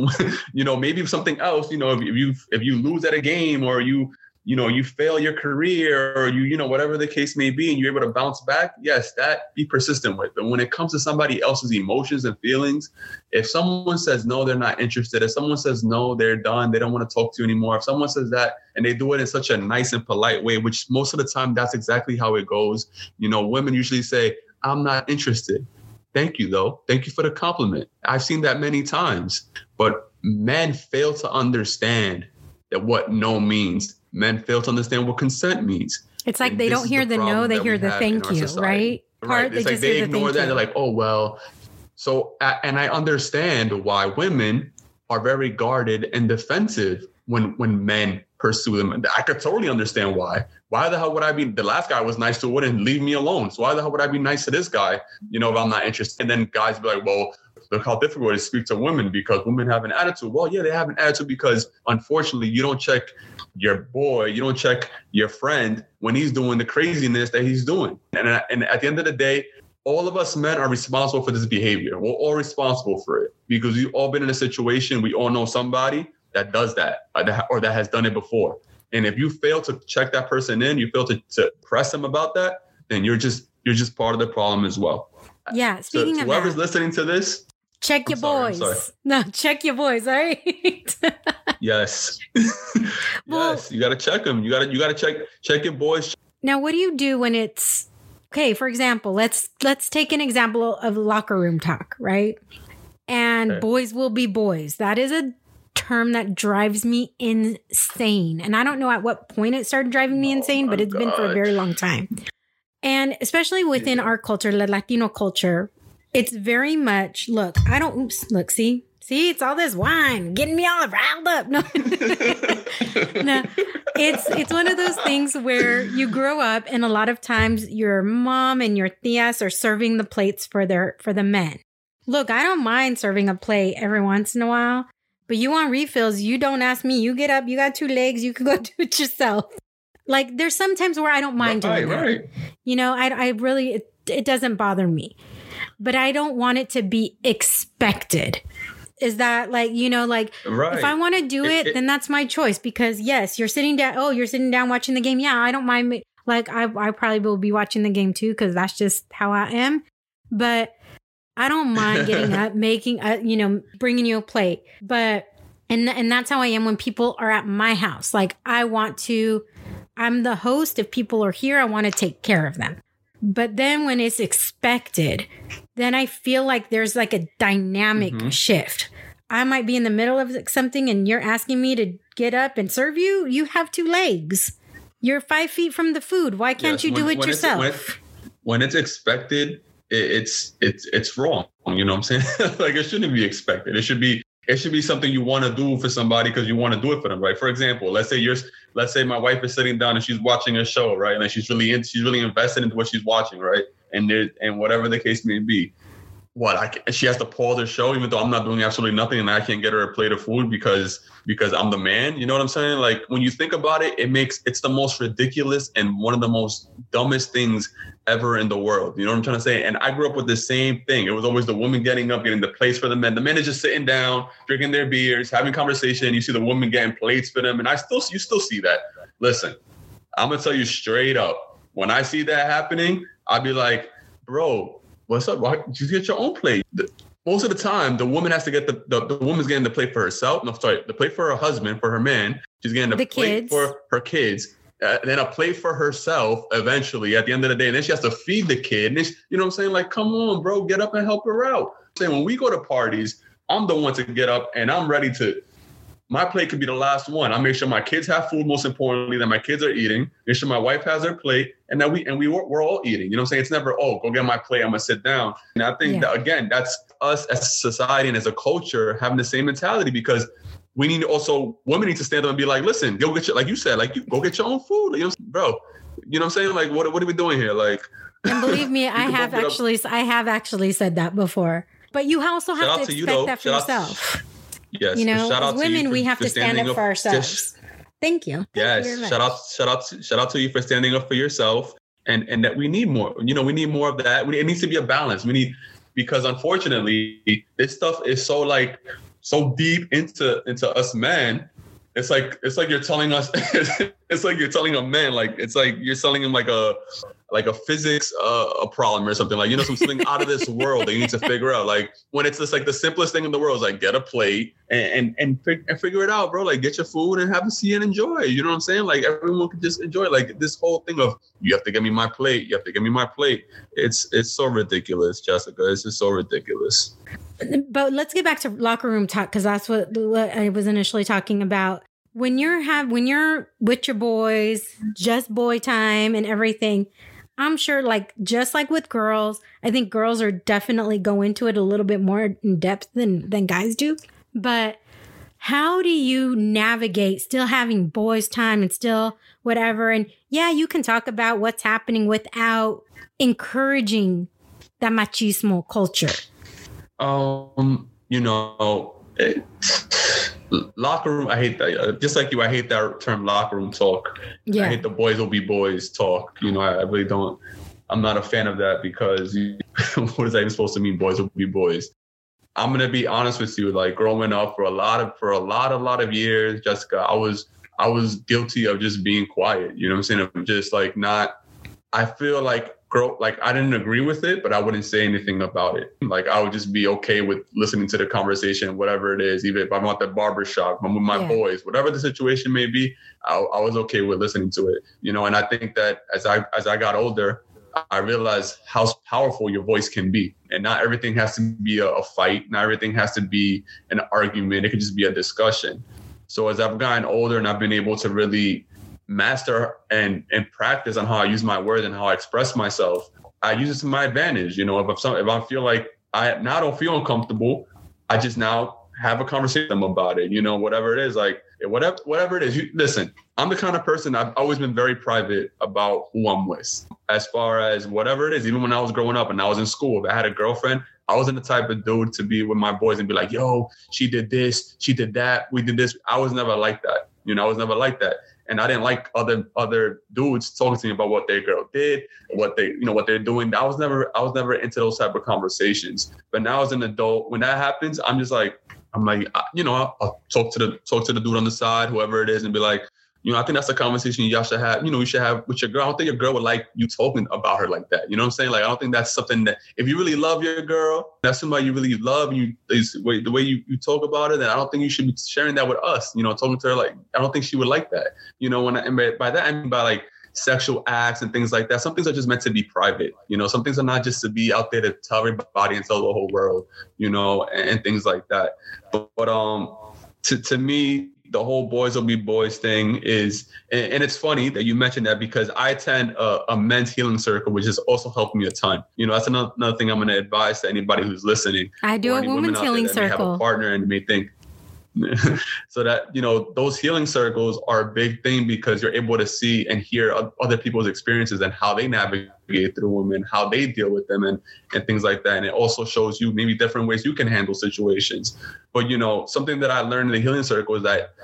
you know, maybe something else, you know, if you if you lose at a game or you, you know, you fail your career or you, you know, whatever the case may be, and you're able to bounce back. Yes, that be persistent with. But when it comes to somebody else's emotions and feelings, if someone says no, they're not interested. If someone says no, they're done. They don't want to talk to you anymore. If someone says that and they do it in such a nice and polite way, which most of the time, that's exactly how it goes. You know, women usually say, I'm not interested. Thank you, though. Thank you for the compliment. I've seen that many times. But men fail to understand that what no means. Men fail to understand what consent means. It's like and they don't hear the, the no, they hear the thank you, right? Part, right. They, like just they ignore that. And they're like, oh, well. So, and I understand why women are very guarded and defensive when when men pursue them. I could totally understand why. Why the hell would I be? The last guy was nice to wouldn't leave me alone. So why the hell would I be nice to this guy, you know, if I'm not interested? And then guys be like, well, look how difficult it is to speak to women because women have an attitude. Well, yeah, they have an attitude because, unfortunately, you don't check your boy. You don't check your friend when he's doing the craziness that he's doing. And, and at the end of the day, all of us men are responsible for this behavior. We're all responsible for it because we've all been in a situation. We all know somebody that does that or that, or that has done it before. And if you fail to check that person in, you fail to, to press them about that, then you're just you're just part of the problem as well. Yeah. Speaking so, of whoever's that, listening to this, check your I'm boys. Sorry, sorry. No, check your boys. All right. Yes. Well, yes. You got to check them. You got to you got to check check your boys. Now, what do you do when it's okay? For example, let's let's take an example of locker room talk, right? And okay. Boys will be boys. That is a term that drives me insane. And I don't know at what point it started driving me insane, oh but it's gosh. been for a very long time. And especially within yeah. our culture, the Latino culture, it's very much, look, I don't, oops, look, see, see, it's all this wine getting me all riled up. No, no, it's, it's one of those things where you grow up and a lot of times your mom and your tías are serving the plates for their, for the men. Look, I don't mind serving a plate every once in a while, but you want refills, you don't ask me. You get up, you got two legs, you can go do it yourself. Like there's sometimes where I don't mind doing right, that. Right. You know, I, I really, it, it doesn't bother me, but I don't want it to be expected. Is that like, you know, like right. if I want to do it, it, it, then that's my choice because yes, you're sitting down. Oh, you're sitting down watching the game. Yeah, I don't mind. Like I, I probably will be watching the game too because that's just how I am. But I don't mind getting up, making, a, you know, bringing you a plate. But, and and that's how I am when people are at my house. Like I want to, I'm the host. If people are here, I want to take care of them. But then when it's expected, then I feel like there's like a dynamic mm-hmm. shift. I might be in the middle of something and you're asking me to get up and serve you. You have two legs. You're five feet from the food. Why can't yes, you do when, it when yourself? It's, when, when it's expected, it's it's it's wrong. You know what I'm saying? Like it shouldn't be expected. It should be it should be something you want to do for somebody because you want to do it for them, right? For example, let's say you're let's say my wife is sitting down and she's watching a show, right? And like she's really in, she's really invested into what she's watching, right? And there and whatever the case may be, what I can, she has to pause the show even though I'm not doing absolutely nothing and I can't get her a plate of food because because I'm the man. You know what I'm saying? Like when you think about it, it makes it's the most ridiculous and one of the most dumbest things ever in the world. You know what I'm trying to say? And I grew up with the same thing. It was always the woman getting up, getting the plates for the men. The men is just sitting down, drinking their beers, having conversation. You see the woman getting plates for them. And I still you still see that. Listen, I'm going to tell you straight up. When I see that happening, I'll be like, bro, what's up? Why did you get your own plate? Most of the time, the woman has to get the, the, the woman's getting the plate for herself. No, sorry, the plate for her husband, for her man. She's getting the, the plate kids. for her kids. Uh, then a plate for herself eventually at the end of the day. And then she has to feed the kid. And she, you know what I'm saying? Like, come on, bro, get up and help her out. Saying when we go to parties, I'm the one to get up and I'm ready to. My plate could be the last one. I make sure my kids have food, most importantly, that my kids are eating. Make sure my wife has her plate and that we and we, we're all eating. You know what I'm saying? It's never, oh, go get my plate. I'm going to sit down. And I think, yeah. that, again, that's us as a society and as a culture having the same mentality because we need also women need to stand up and be like, listen, go get your, like you said, like you go get your own food, you know, bro. You know what I'm saying? Like, what what are we doing here? Like, and believe me, I have actually, up. I have actually said that before. But you also have shout to expect you, that for shout yourself. Out, yes, you know, shout out as women, for, we have to stand up, up for ourselves. Just, Thank you. Thank yes, you shout out, shout out, shout out to you for standing up for yourself. and and that we need more. You know, we need more of that. We, it needs to be a balance. We need, because unfortunately, this stuff is so like so deep into into us men. It's like it's like you're telling us. It's like you're telling a man. Like it's like you're telling him like a like a physics uh, a problem or something, like, you know, something out of this world that you need to figure out. Like when it's just like the simplest thing in the world is like get a plate and and and, and figure it out, bro. Like get your food and have a seat and enjoy. You know what I'm saying? Like everyone can just enjoy. Like this whole thing of you have to get me my plate. You have to get me my plate. It's it's so ridiculous, Jessica. It's just so ridiculous. But let's get back to locker room talk, because that's what, what I was initially talking about. When you're have when you're with your boys, just boy time and everything, I'm sure, like just like with girls, I think girls are definitely go into it a little bit more in depth than than guys do. But how do you navigate still having boys time and still whatever? And yeah, you can talk about what's happening without encouraging that machismo culture. Um, you know, it, locker room, I hate that. Just like you, I hate that term locker room talk. Yeah. I hate the boys will be boys talk. You know, I, I really don't, I'm not a fan of that, because you, what is that even supposed to mean? Boys will be boys. I'm going to be honest with you. Like growing up for a lot of, for a lot, a lot of years, Jessica, I was, I was guilty of just being quiet. You know what I'm saying? I'm just like not, I feel like Girl, like I didn't agree with it, but I wouldn't say anything about it. Like I would just be okay with listening to the conversation, whatever it is. Even if I'm at the barbershop, I'm with my yeah. boys, whatever the situation may be, I, I was okay with listening to it. You know, and I think that as I as I got older, I realized how powerful your voice can be, and not everything has to be a, a fight. Not everything has to be an argument. It could just be a discussion. So as I've gotten older and I've been able to really master and and practice on how I use my words and how I express myself, I use it to my advantage. You know, if, if, some, if I feel like I now don't feel uncomfortable, I just now have a conversation with them about it. You know, whatever it is, like whatever, whatever it is, you listen, I'm the kind of person, I've always been very private about who I'm with. As far as whatever it is, even when I was growing up and I was in school, if I had a girlfriend, I wasn't the type of dude to be with my boys and be like, yo, she did this, she did that, we did this. I was never like that. You know, I was never like that. And I didn't like other other dudes talking to me about what their girl did, what they, you know, what they're doing. I was never, I was never into those type of conversations. But now as an adult, when that happens, I'm just like, I'm like, I, you know, I'll, I'll talk to the talk to the dude on the side, whoever it is, and be like, you know, I think that's a conversation y'all should have. You know, you should have with your girl. I don't think your girl would like you talking about her like that. You know what I'm saying? Like, I don't think that's something that, if you really love your girl, that's somebody you really love, and you the way you, you talk about her, then I don't think you should be sharing that with us. You know, talking to her like, I don't think she would like that. You know, when I, and by, by that I mean by like sexual acts and things like that. Some things are just meant to be private. You know, some things are not just to be out there to tell everybody and tell the whole world. You know, and, and things like that. But, but um, to to me, the whole boys will be boys thing is, and, and it's funny that you mentioned that, because I attend a, a men's healing circle, which has also helped me a ton. You know, that's another, another thing I'm going to advise to anybody who's listening. I do a women's healing circle. Have a partner and may think, so that, you know, those healing circles are a big thing, because you're able to see and hear other people's experiences and how they navigate through women, how they deal with them, and and things like that. And it also shows you maybe different ways you can handle situations. But, you know, something that I learned in the healing circle is that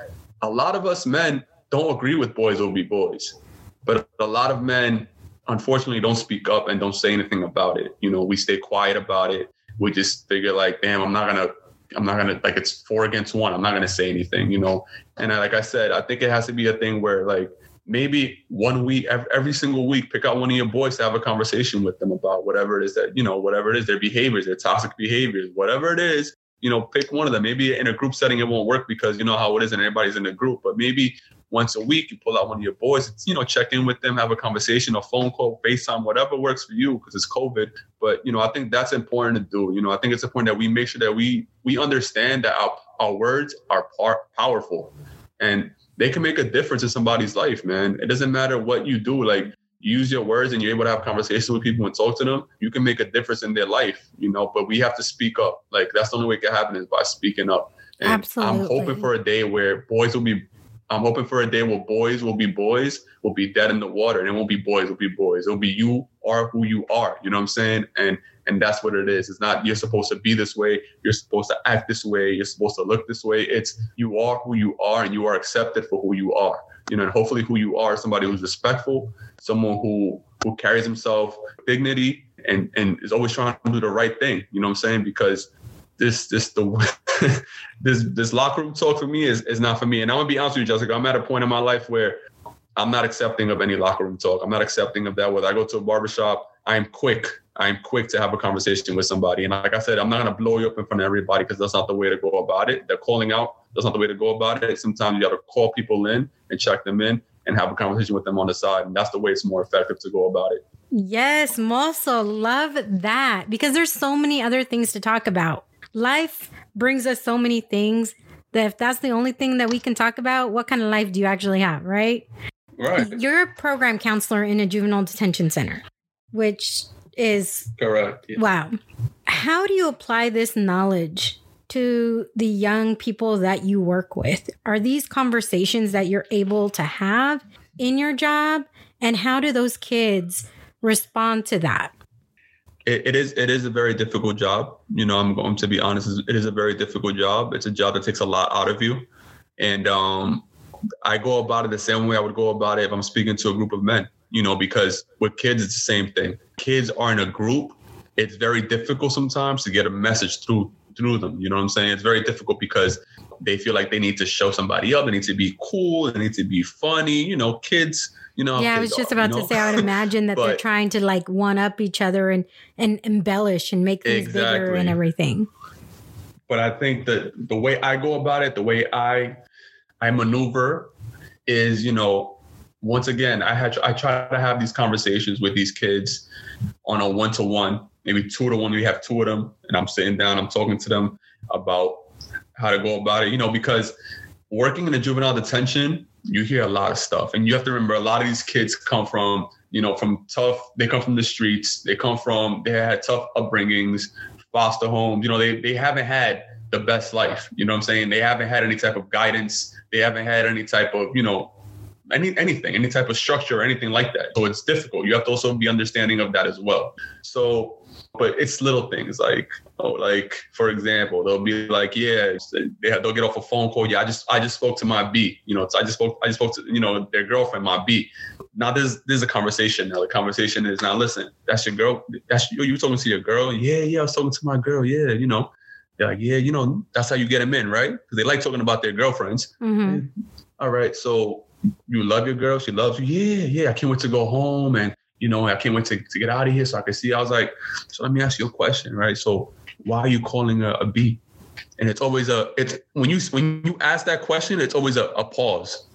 a lot of us men don't agree with boys will be boys, but a lot of men, unfortunately, don't speak up and don't say anything about it. You know, we stay quiet about it. We just figure like, damn, I'm not going to I'm not going to, like, it's four against one. I'm not going to say anything, you know? And I, like I said, I think it has to be a thing where, like, maybe one week, every single week, pick out one of your boys to have a conversation with them about whatever it is that, you know, whatever it is, their behaviors, their toxic behaviors, whatever it is, you know, pick one of them. Maybe in a group setting, it won't work because you know how it is and everybody's in a group, but maybe once a week, you pull out one of your boys, you know, check in with them, have a conversation, a phone call, FaceTime, whatever works for you, because it's COVID. But, you know, I think that's important to do. You know, I think it's important that we make sure that we we understand that our, our words are par- powerful and they can make a difference in somebody's life, man. It doesn't matter what you do. Like, use your words and you're able to have conversations with people and talk to them. You can make a difference in their life, you know, but we have to speak up. Like, that's the only way it can happen is by speaking up. And absolutely. I'm hoping for a day where boys will be I'm hoping for a day where boys will be boys, will be dead in the water, and it won't be boys will be boys. It'll be you are who you are. You know what I'm saying? And and that's what it is. It's not you're supposed to be this way. You're supposed to act this way. You're supposed to look this way. It's you are who you are, and you are accepted for who you are. You know, and hopefully who you are is somebody who's respectful, someone who who carries himself with dignity and, and is always trying to do the right thing. You know what I'm saying? Because this this the this this locker room talk for me is, is not for me. And I'm gonna be honest with you, Jessica, I'm at a point in my life where I'm not accepting of any locker room talk. I'm not accepting of that. Whether I go to a barbershop, I am quick. I am quick to have a conversation with somebody. And like I said, I'm not going to blow you up in front of everybody because that's not the way to go about it. They're calling out. That's not the way to go about it. Sometimes you got to call people in and check them in and have a conversation with them on the side. And that's the way it's more effective to go about it. Yes, Mozo, love that. Because there's so many other things to talk about. Life brings us so many things that if that's the only thing that we can talk about, what kind of life do you actually have, right? Right. You're a program counselor in a juvenile detention center, which is correct. Yeah. Wow. How do you apply this knowledge to the young people that you work with? Are these conversations that you're able to have in your job? And how do those kids respond to that? It, it is it is a very difficult job. You know, I'm going to be honest. It is a very difficult job. It's a job that takes a lot out of you. And um, I go about it the same way I would go about it if I'm speaking to a group of men. You know, because with kids, it's the same thing. Kids are in a group. It's very difficult sometimes to get a message through through them. You know what I'm saying? It's very difficult because they feel like they need to show somebody up. They need to be cool. They need to be funny. You know, kids, you know. Yeah, I was just about to say, I would imagine that they're trying to like one up each other and, and embellish and make things bigger and everything. But I think that the way I go about it, the way I I maneuver is, you know, once again, I had I try to have these conversations with these kids on a one to one, maybe two to one. We have two of them and I'm sitting down. I'm talking to them about how to go about it, you know, because working in a juvenile detention, you hear a lot of stuff. And you have to remember a lot of these kids come from, you know, from tough. They come from the streets. They come from they had tough upbringings, foster homes. You know, they they haven't had the best life. You know what I'm saying? They haven't had any type of guidance. They haven't had any type of, you know, Any anything, any type of structure or anything like that. So it's difficult. You have to also be understanding of that as well. So, but it's little things like, oh, like for example, they'll be like, yeah, they have, they'll get off a phone call. Yeah, I just I just spoke to my B. You know, I just spoke I just spoke to you know their girlfriend, my B. Now there's there's a conversation. Now the conversation is now listen, that's your girl. That's you. You talking to your girl? Yeah, yeah, I was talking to my girl. Yeah, you know, they're like, yeah, you know, that's how you get them in, right? Because they like talking about their girlfriends. Mm-hmm. All right, so. You love your girl. She loves you. Yeah, yeah. I can't wait to go home. And, you know, I can't wait to, to get out of here so I can see. I was like, so let me ask you a question, right? So why are you calling her a B? And it's always a, it's when you, when you ask that question, it's always a, a pause.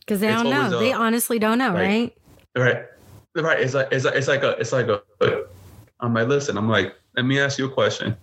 Because they it's don't know. A, they honestly don't know, like, right? Right. Right. It's like, it's like, it's like a, it's like a, I'm like, listen, I'm like, let me ask you a question.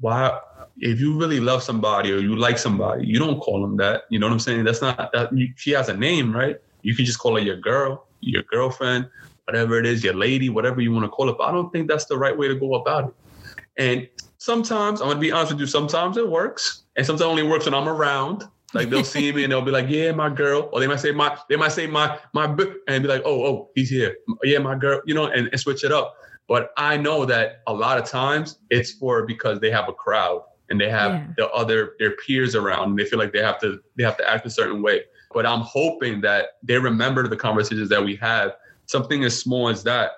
Why? If you really love somebody or you like somebody, you don't call them that. You know what I'm saying? That's not that you, she has a name, right? You can just call her your girl, your girlfriend, whatever it is, your lady, whatever you want to call it. But I don't think that's the right way to go about it. And sometimes, I'm going to be honest with you, sometimes it works. And sometimes it only works when I'm around. Like they'll see me and they'll be like, yeah, my girl. Or they might say my, they might say my, my, and be like, oh, oh, he's here. Yeah, my girl, you know, and, and switch it up. But I know that a lot of times it's for because they have a crowd. And they have yeah. the other their peers around. And they feel like they have to they have to act a certain way. But I'm hoping that they remember the conversations that we have, something as small as that.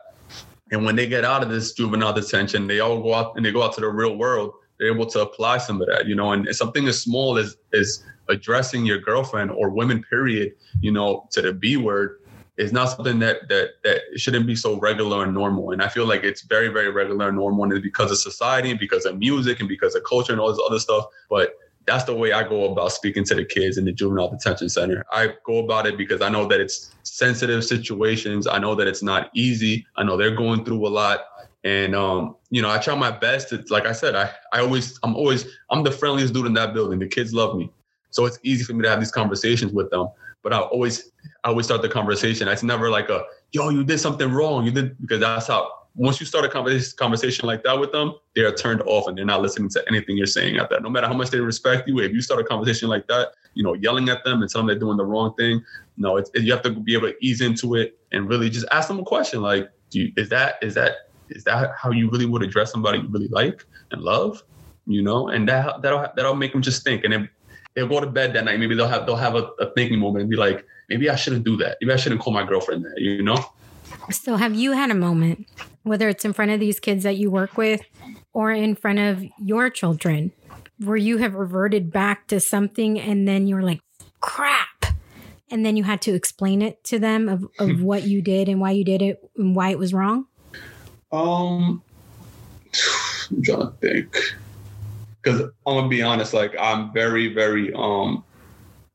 And when they get out of this juvenile detention, they all go out and they go out to the real world. They're able to apply some of that, you know, and something as small as is addressing your girlfriend or women, period, you know, to the B word is not something that that that shouldn't be so regular and normal. And I feel like it's very, very regular and normal. And it's because of society and because of music and because of culture and all this other stuff. But that's the way I go about speaking to the kids in the juvenile detention center. I go about it because I know that it's sensitive situations. I know that it's not easy. I know they're going through a lot. And, um, you know, I try my best. It's like I said, I, I always I'm always I'm the friendliest dude in that building. The kids love me. So it's easy for me to have these conversations with them. But I always, I always start the conversation. It's never like a, yo, you did something wrong. You did, because that's how, once you start a conversation, conversation like that with them, they are turned off and they're not listening to anything you're saying at that. No matter how much they respect you, if you start a conversation like that, you know, yelling at them and telling them they're doing the wrong thing, no, it's, it, you have to be able to ease into it and really just ask them a question. Like, do you, is that, is that, is that how you really would address somebody you really like and love, you know, and that, that'll, that'll make them just think. And then they'll go to bed that night. Maybe they'll have they'll have a, a thinking moment and be like, maybe I shouldn't do that. Maybe I shouldn't call my girlfriend that, you know? So have you had a moment, whether it's in front of these kids that you work with or in front of your children, where you have reverted back to something and then you're like, crap. And then you had to explain it to them of, of what you did and why you did it and why it was wrong? Um, I'm trying to think. Because I'm going to be honest, like I'm very, very um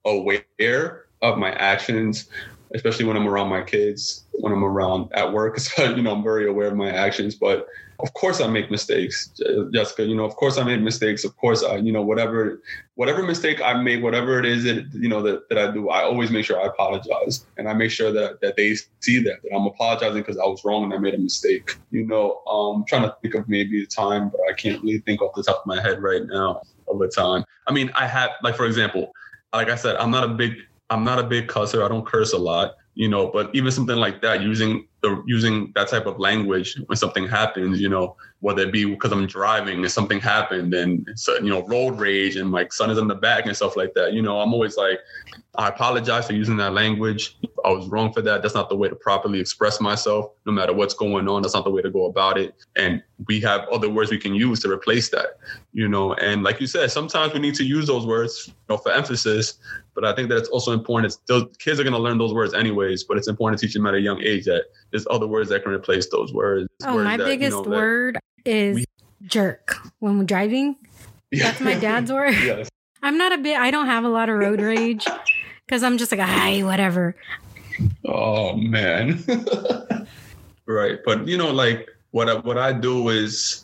aware of my actions, especially when I'm around my kids, when I'm around at work. So, you know, I'm very aware of my actions, but of course I make mistakes, Jessica, you know, of course I made mistakes. Of course, I, you know, whatever, whatever mistake I make, whatever it is that, you know, that, that I do, I always make sure I apologize. And I make sure that, that they see that, that I'm apologizing because I was wrong and I made a mistake. You know, um, I'm trying to think of maybe a time, but I can't really think off the top of my head right now of a time. I mean, I have, like, for example, like I said, I'm not a big, I'm not a big cusser. I don't curse a lot, you know, but even something like that, using the using that type of language when something happens, you know, whether it be because I'm driving and something happened and, you know, road rage and my son is in the back and stuff like that. You know, I'm always like, I apologize for using that language. I was wrong for that. That's not the way to properly express myself, no matter what's going on. That's not the way to go about it. And we have other words we can use to replace that, you know. And like you said, sometimes we need to use those words, you know, for emphasis. But I think that it's also important. It's, those kids are going to learn those words anyways, but it's important to teach them at a young age that there's other words that can replace those words. Oh, words my that, biggest you know, word is we- jerk when we're driving. Yeah. That's my dad's word. Yes. I'm not a bit, I don't have a lot of road rage because I'm just like, ay, whatever. Oh, man. Right. But, you know, like what I, what I do is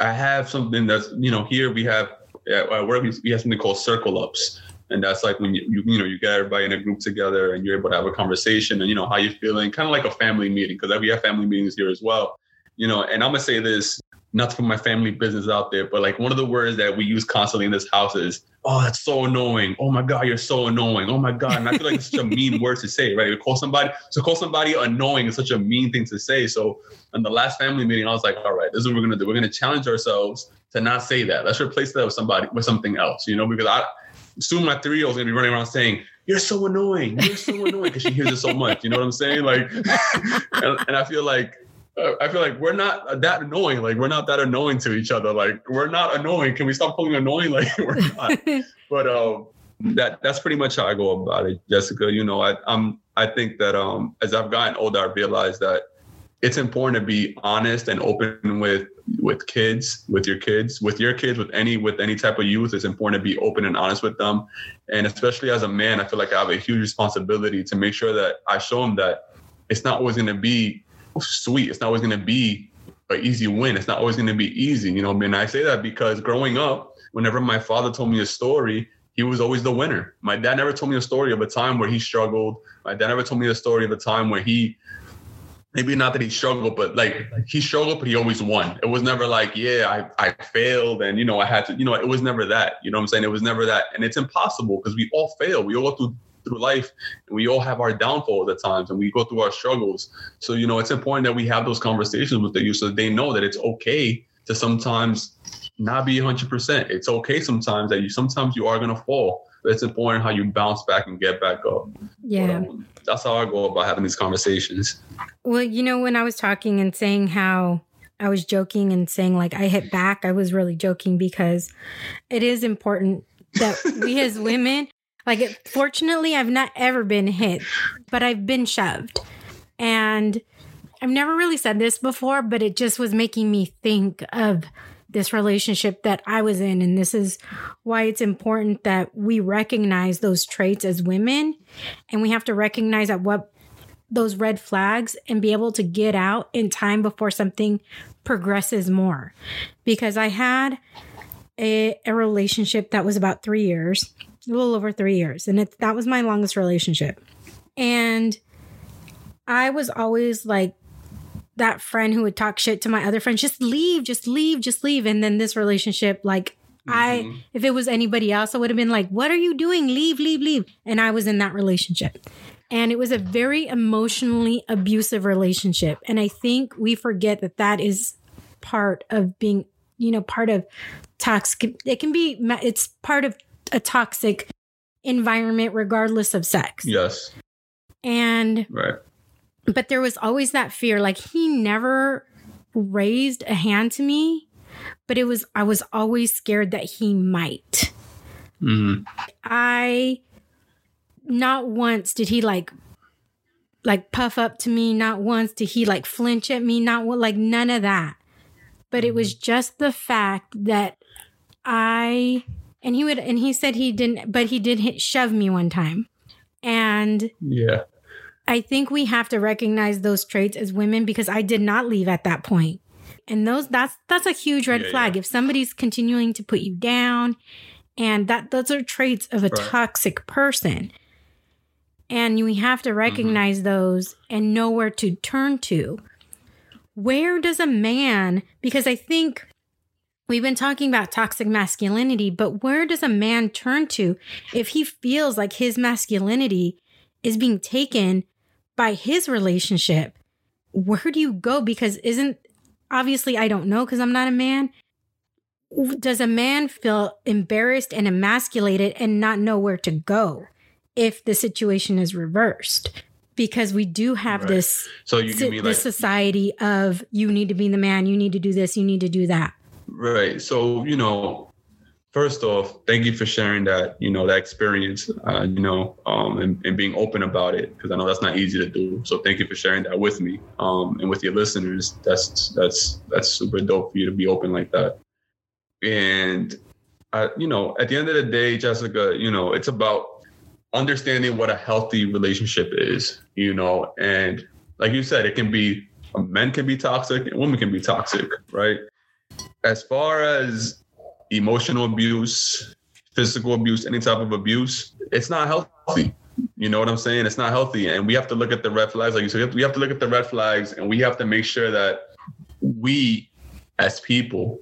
I have something that's, you know, here we have at work, we have something called circle ups. And that's like when you, you you know, you get everybody in a group together and you're able to have a conversation and, you know, how you're feeling, kind of like a family meeting, because we have family meetings here as well. You know, and I'm going to say this, not to put my family business out there, but like one of the words that we use constantly in this house is, oh, that's so annoying. Oh, my God, you're so annoying. Oh, my God. And I feel like it's such a mean word to say, right? To call somebody, to call somebody annoying is such a mean thing to say. So in the last family meeting, I was like, all right, this is what we're going to do. We're going to challenge ourselves to not say that. Let's replace that with somebody, with something else, you know, because I soon my three-year-old is going to be running around saying, you're so annoying. You're so annoying because she hears it so much. You know what I'm saying? Like, and, and I feel like, I feel like we're not that annoying. Like, we're not that annoying to each other. Like, we're not annoying. Can we stop calling annoying? Like, we're not. But um, that that's pretty much how I go about it, Jessica. You know, I I'm, I think that um, as I've gotten older, I realized that it's important to be honest and open with with kids, with your kids, with your kids, with any with any type of youth. It's important to be open and honest with them. And especially as a man, I feel like I have a huge responsibility to make sure that I show them that it's not always going to be sweet. It's not always going to be an easy win. It's not always going to be easy. You know, and I say that because growing up, whenever my father told me a story, he was always the winner. My dad never told me a story of a time where he struggled. My dad never told me a story of a time where he, maybe not that he struggled, but like he struggled, but he always won. It was never like, yeah, I, I failed. And, you know, I had to, you know, it was never that, you know what I'm saying? It was never that. And it's impossible because we all fail. We all go through through life and we all have our downfalls at times and we go through our struggles. So, you know, it's important that we have those conversations with the youth so that they know that it's okay to sometimes not be one hundred percent. It's okay sometimes that you sometimes you are going to fall. But it's important how you bounce back and get back up. Yeah. But, um, that's how I go about having these conversations. Well, you know, when I was talking and saying how I was joking and saying like I hit back, I was really joking because it is important that we as women, like, it, fortunately, I've not ever been hit, but I've been shoved. And I've never really said this before, but it just was making me think of this relationship that I was in. And this is why it's important that we recognize those traits as women. And we have to recognize at what those red flags and be able to get out in time before something progresses more. Because I had a, a relationship that was about three years. A little over three years. And it, that was my longest relationship. And I was always like that friend who would talk shit to my other friends, just leave, just leave, just leave. And then this relationship, like mm-hmm. I, if it was anybody else, I would have been like, what are you doing? Leave, leave, leave. And I was in that relationship. And it was a very emotionally abusive relationship. And I think we forget that that is part of being, you know, part of toxic. It can be, it's part of a toxic environment regardless of sex. Yes. And right. But there was always that fear. Like, he never raised a hand to me, but it was, I was always scared that he might. Mm-hmm. I, not once did he like, like puff up to me. Not once did he like flinch at me. Not like none of that. But it was just the fact that I, and he would, and he said he didn't, but he did hit, shove me one time. And yeah, I think we have to recognize those traits as women, because I did not leave at that point. And those, that's, that's a huge red yeah, flag. Yeah. If somebody's continuing to put you down, and that, those are traits of a right. toxic person. And we have to recognize mm-hmm. those and know where to turn to. Where does a man, because I think we've been talking about toxic masculinity, but where does a man turn to if he feels like his masculinity is being taken by his relationship? Where do you go? Because isn't, obviously I don't know because I'm not a man. Does a man feel embarrassed and emasculated and not know where to go if the situation is reversed? Because we do have right. this, so you si- like, this society of you need to be the man, you need to do this, you need to do that. Right. So, you know, first off, thank you for sharing that, you know, that experience, uh, you know, um, and, and being open about it, because I know that's not easy to do. So thank you for sharing that with me um, and with your listeners. That's that's that's super dope for you to be open like that. And, I, you know, at the end of the day, Jessica, you know, it's about understanding what a healthy relationship is, you know, and like you said, it can be, men can be toxic and women can be toxic, right? As far as emotional abuse, physical abuse, any type of abuse, it's not healthy. You know what I'm saying? It's not healthy. And we have to look at the red flags. Like you said, we have to look at the red flags, and we have to make sure that we as people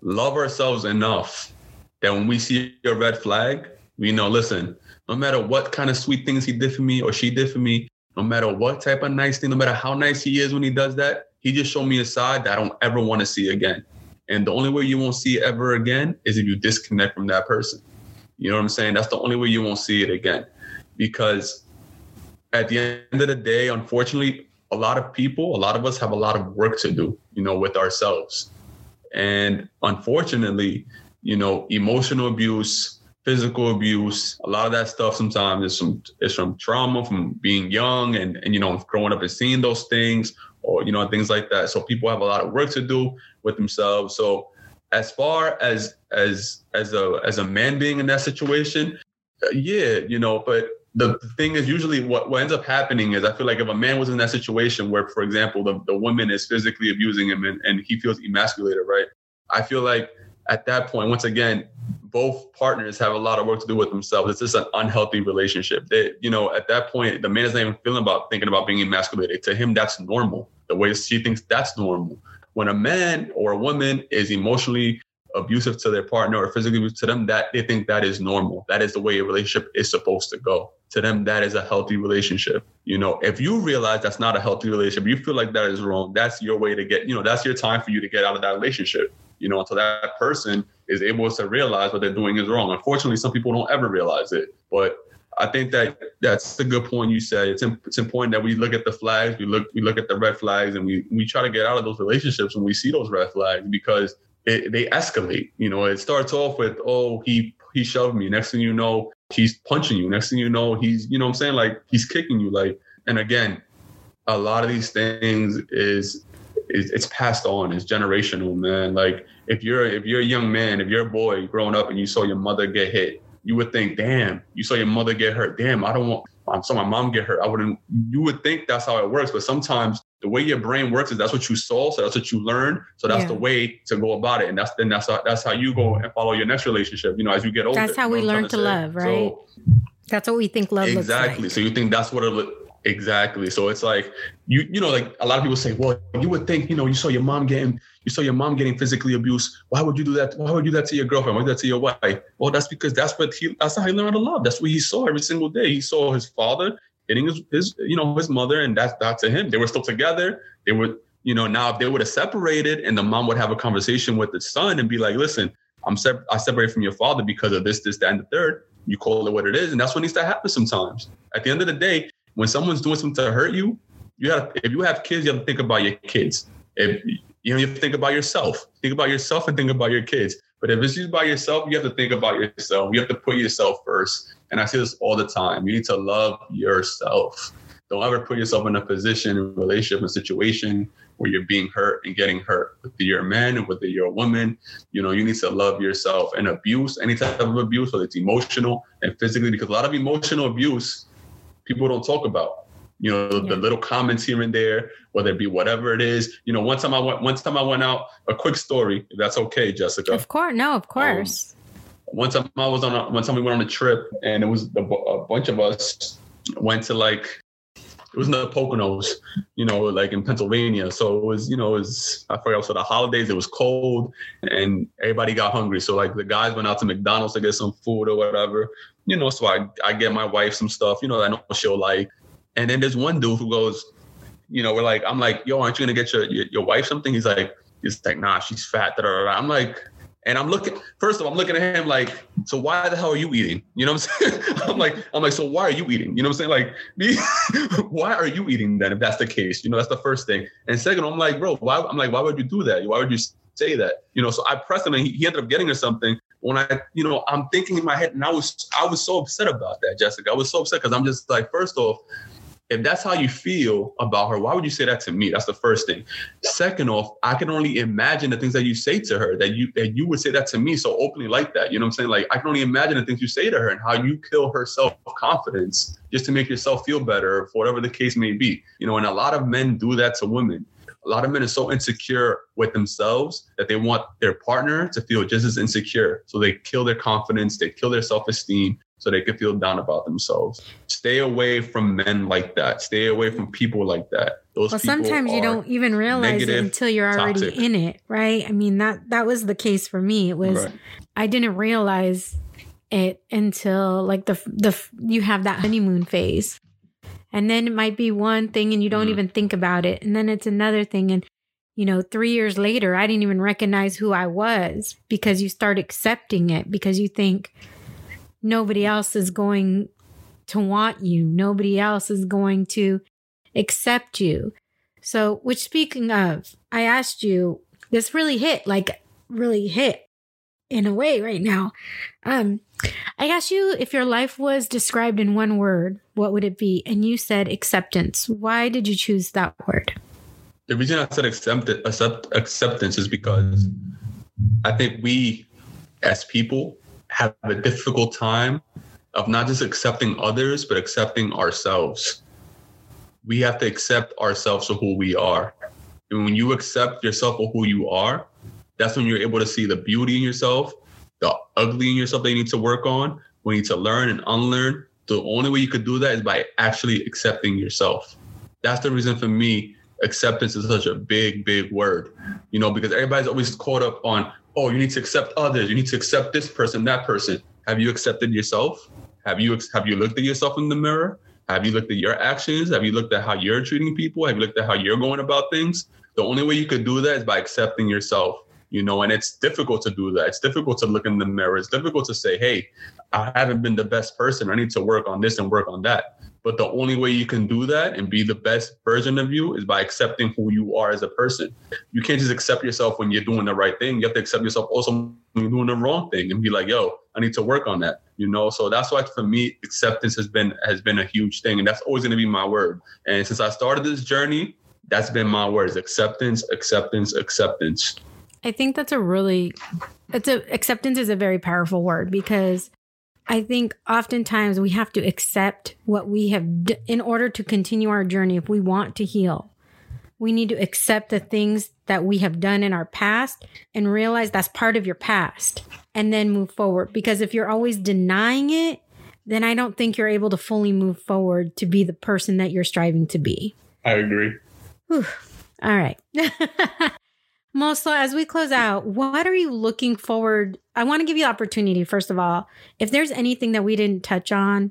love ourselves enough that when we see a red flag, we know, listen, no matter what kind of sweet things he did for me or she did for me, no matter what type of nice thing, no matter how nice he is when he does that, he just showed me a side that I don't ever want to see again. And the only way you won't see it ever again is if you disconnect from that person. You know what I'm saying? That's the only way you won't see it again. Because at the end of the day, unfortunately, a lot of people, a lot of us have a lot of work to do, you know, with ourselves. And unfortunately, you know, emotional abuse, physical abuse, a lot of that stuff sometimes is from, is from trauma, from being young and, and, you know, growing up and seeing those things or, you know, things like that. So people have a lot of work to do with themselves. So as far as, as, as a, as a man being in that situation, yeah, you know, but the, the thing is usually what, what ends up happening is I feel like if a man was in that situation where, for example, the, the woman is physically abusing him and, and he feels emasculated, right? I feel like at that point, once again, both partners have a lot of work to do with themselves. It's just an unhealthy relationship. They, you know, at that point, the man is not even feeling about thinking about being emasculated. To him, that's normal. The way she thinks that's normal. When a man or a woman is emotionally abusive to their partner or physically abusive to them, that they think that is normal. That is the way a relationship is supposed to go. To them, that is a healthy relationship. You know, if you realize that's not a healthy relationship, you feel like that is wrong. That's your way to get, you know, that's your time for you to get out of that relationship. You know, until that person is able to realize what they're doing is wrong. Unfortunately, some people don't ever realize it. But I think that that's a good point you said. It's, in, it's important that we look at the flags. We look we look at the red flags, and we, we try to get out of those relationships when we see those red flags, because it, they escalate. You know, it starts off with, oh, he he shoved me. Next thing you know, he's punching you. Next thing you know, he's, you know what I'm saying? Like, he's kicking you. Like, and again, a lot of these things is... it's passed on. It's generational, man. Like if you're if you're a young man, if you're a boy growing up and you saw your mother get hit, you would think, damn, you saw your mother get hurt. Damn, I don't want I saw my mom get hurt. I wouldn't. You would think that's how it works. But sometimes the way your brain works is that's what you saw. So that's what you learned. So that's yeah. the way to go about it. And that's then that's how, that's how you go and follow your next relationship. You know, as you get older. That's how we learn to love, right? So, that's what we think love exactly. looks like. Exactly. So you think that's what it Exactly. So it's like, you you know, like a lot of people say, well, you would think, you know, you saw your mom getting you saw your mom getting physically abused. Why would you do that? Why would you do that to your girlfriend? Why would you do that to your wife? Well, that's because that's what he that's how he learned how to love. That's what he saw every single day. He saw his father hitting his, his you know, his mother. And that's that to him. They were still together. They were, you know, now if they would have separated and the mom would have a conversation with the son and be like, listen, I'm sep- I separated from your father because of this, this, that, and the third. You call it what it is. And that's what needs to happen sometimes. At the end of the day, when someone's doing something to hurt you, you have, if you have kids, you have to think about your kids. If you know, you have to think about yourself. Think about yourself and think about your kids. But if it's you by yourself, you have to think about yourself. You have to put yourself first. And I say this all the time. You need to love yourself. Don't ever put yourself in a position, relationship, and situation where you're being hurt and getting hurt. Whether you're a man or whether you're a woman, you know, you need to love yourself. And abuse, any type of abuse, whether it's emotional and physically, because a lot of emotional abuse people don't talk about. You know, yeah. the little comments here and there, whether it be whatever it is. You know, one time I went, one time I went out, a quick story, if that's okay, Jessica. Of course. No, of course. Um, one time I was on, a, one time we went on a trip and it was the, a bunch of us went to like, it was in the Poconos, you know, like in Pennsylvania. So it was, you know, it was, I forgot, so the holidays, it was cold and everybody got hungry. So like the guys went out to McDonald's to get some food or whatever, you know, so I, I get my wife some stuff, you know, I know she'll like. And then there's one dude who goes, you know, we're like, I'm like, yo, aren't you going to get your, your your wife something? He's like, he's like, nah, she's fat. Da, da, da. I'm like, and I'm looking, first of all, I'm looking at him like, so why the hell are you eating? You know what I'm saying? I'm like, I'm like, so why are you eating? You know what I'm saying? Like, me, why are you eating then if that's the case? You know, that's the first thing. And second, I'm like, bro, why? I'm like, why would you do that? Why would you say that? You know, so I pressed him and he, he ended up getting her something. When I, you know, I'm thinking in my head and I was, I was so upset about that, Jessica. I was so upset because I'm just like, first off, if that's how you feel about her, why would you say that to me? That's the first thing. Second off, I can only imagine the things that you say to her, that you that you would say that to me so openly like that. You know what I'm saying? Like, I can only imagine the things you say to her and how you kill her self-confidence just to make yourself feel better for whatever the case may be. You know, and a lot of men do that to women. A lot of men are so insecure with themselves that they want their partner to feel just as insecure. So they kill their confidence, they kill their self-esteem, so they can feel down about themselves. Stay away from men like that. Stay away from people like that. Those well, people sometimes you don't even realize negative, it until you're already toxic. In it, right? I mean, that that was the case for me. It was, right. I didn't realize it until like the the you have that honeymoon phase. And then it might be one thing and you don't mm. even think about it. And then it's another thing. And, you know, three years later, I didn't even recognize who I was because you start accepting it because you think, nobody else is going to want you. Nobody else is going to accept you. So, which speaking of, I asked you, this really hit, like really hit in a way right now. Um, I asked you if your life was described in one word, what would it be? And you said acceptance. Why did you choose that word? The reason I said accept, accept, acceptance is because I think we as people have a difficult time of not just accepting others, but accepting ourselves. We have to accept ourselves for who we are. And when you accept yourself for who you are, that's when you're able to see the beauty in yourself, the ugly in yourself that you need to work on. We need to learn and unlearn. The only way you could do that is by actually accepting yourself. That's the reason for me, acceptance is such a big, big word, you know, because everybody's always caught up on, oh, you need to accept others. You need to accept this person, that person. Have you accepted yourself? Have you have you looked at yourself in the mirror? Have you looked at your actions? Have you looked at how you're treating people? Have you looked at how you're going about things? The only way you could do that is by accepting yourself, you know, and it's difficult to do that. It's difficult to look in the mirror. It's difficult to say, hey, I haven't been the best person. I need to work on this and work on that. But the only way you can do that and be the best version of you is by accepting who you are as a person. You can't just accept yourself when you're doing the right thing. You have to accept yourself also when you're doing the wrong thing and be like, yo, I need to work on that. You know, so that's why for me, acceptance has been has been a huge thing. And that's always going to be my word. And since I started this journey, that's been my words. Acceptance, acceptance, acceptance. I think that's a really it's a acceptance is a very powerful word because I think oftentimes we have to accept what we have d- in order to continue our journey. If we want to heal, we need to accept the things that we have done in our past and realize that's part of your past and then move forward. Because if you're always denying it, then I don't think you're able to fully move forward to be the person that you're striving to be. I agree. Whew. All right. Mozo, as we close out, what are you looking forward? I want to give you the opportunity, first of all, if there's anything that we didn't touch on,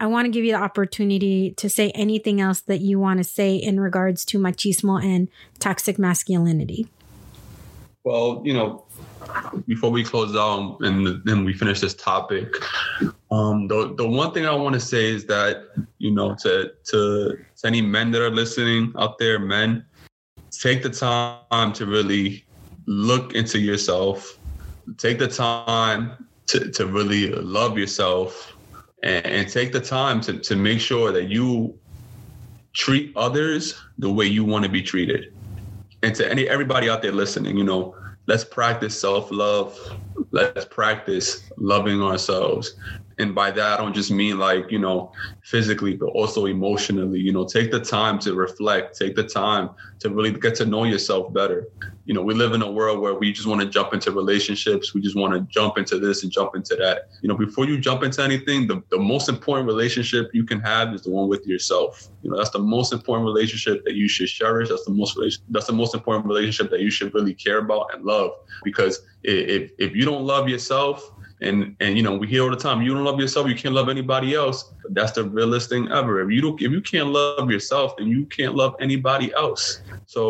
I want to give you the opportunity to say anything else that you want to say in regards to machismo and toxic masculinity. Well, you know, before we close out and then we finish this topic, Um, the the one thing I want to say is that, you know, to, to to any men that are listening out there, men, take the time to really look into yourself. Take the time to, to really love yourself, and, and take the time to, to make sure that you treat others the way you want to be treated. And to any everybody out there listening, you know, let's practice self-love. Let's practice loving ourselves. And by that, I don't just mean like, you know, physically, but also emotionally. You know, take the time to reflect, take the time to really get to know yourself better. You know, we live in a world where we just want to jump into relationships. We just want to jump into this and jump into that. You know, before you jump into anything, the, the most important relationship you can have is the one with yourself. You know, that's the most important relationship that you should cherish. That's the most, that's the most important relationship that you should really care about and love. Because if if you don't love yourself, And, and you know, we hear all the time, you don't love yourself, you can't love anybody else. That's the realest thing ever. If you don't, if you can't love yourself, then you can't love anybody else. So,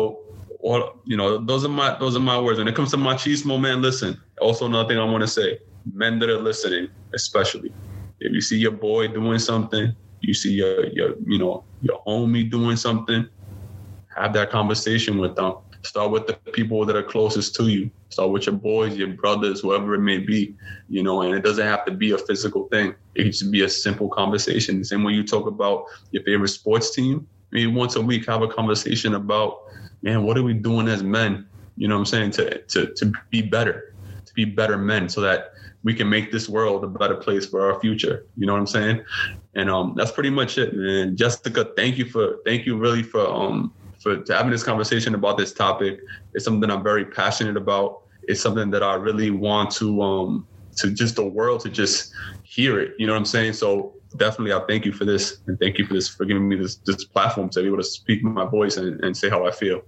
all, you know, those are my those are my words. When it comes to machismo, man, listen. Also, another thing I want to say, men that are listening, especially, if you see your boy doing something, you see your, your you know, your homie doing something, have that conversation with them. Start with the people that are closest to you. Start with your boys, your brothers, whoever it may be, you know, and it doesn't have to be a physical thing. It can just be a simple conversation. The same way you talk about your favorite sports team, maybe once a week, have a conversation about, man, what are we doing as men? You know what I'm saying? To, to, to be better, to be better men so that we can make this world a better place for our future. You know what I'm saying? And um, that's pretty much it, man. Jessica, thank you for, thank you really for, um, for having this conversation about this topic. It's something I'm very passionate about. It's something that I really want to, um, to just the world to just hear it. You know what I'm saying? So definitely, I thank you for this, and thank you for this, for giving me this this platform to be able to speak with my voice and, and say how I feel.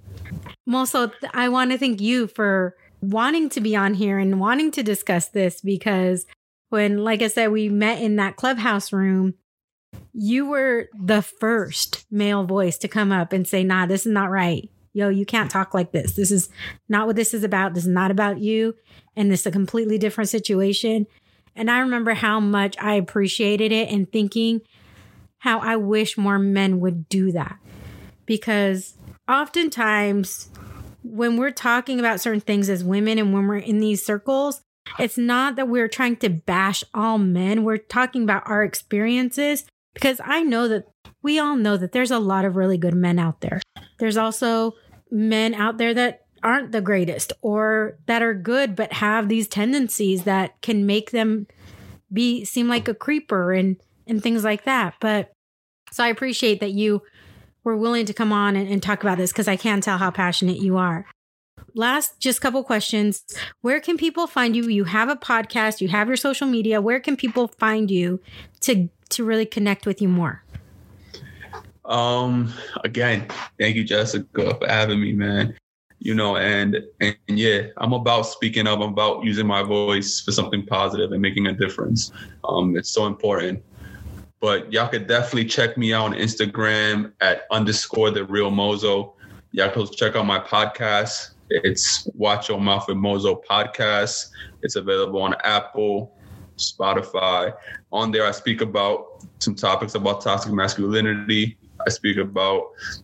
Mozo, I want to thank you for wanting to be on here and wanting to discuss this, because when, like I said, we met in that Clubhouse room, you were the first male voice to come up and say, nah, this is not right. Yo, you can't talk like this. This is not what this is about. This is not about you. And this is a completely different situation. And I remember how much I appreciated it and thinking how I wish more men would do that. Because oftentimes when we're talking about certain things as women and when we're in these circles, it's not that we're trying to bash all men. We're talking about our experiences, because I know that we all know that there's a lot of really good men out there. There's also men out there that aren't the greatest or that are good, but have these tendencies that can make them be seem like a creeper and, and things like that. But so I appreciate that you were willing to come on and, and talk about this, because I can tell how passionate you are. Last, just couple questions. Where can people find you? You have a podcast, you have your social media. Where can people find you to, to really connect with you more? Um, again, thank you, Jessica, for having me, man. You know, and, and yeah, I'm about speaking up. I'm about using my voice for something positive and making a difference. Um, it's so important. But y'all could definitely check me out on Instagram at underscore the real Mozo. Y'all can check out my podcast. It's Watch Your Mouth with Mozo podcast. It's available on Apple, Spotify. On there, I speak about some topics about toxic masculinity. I speak about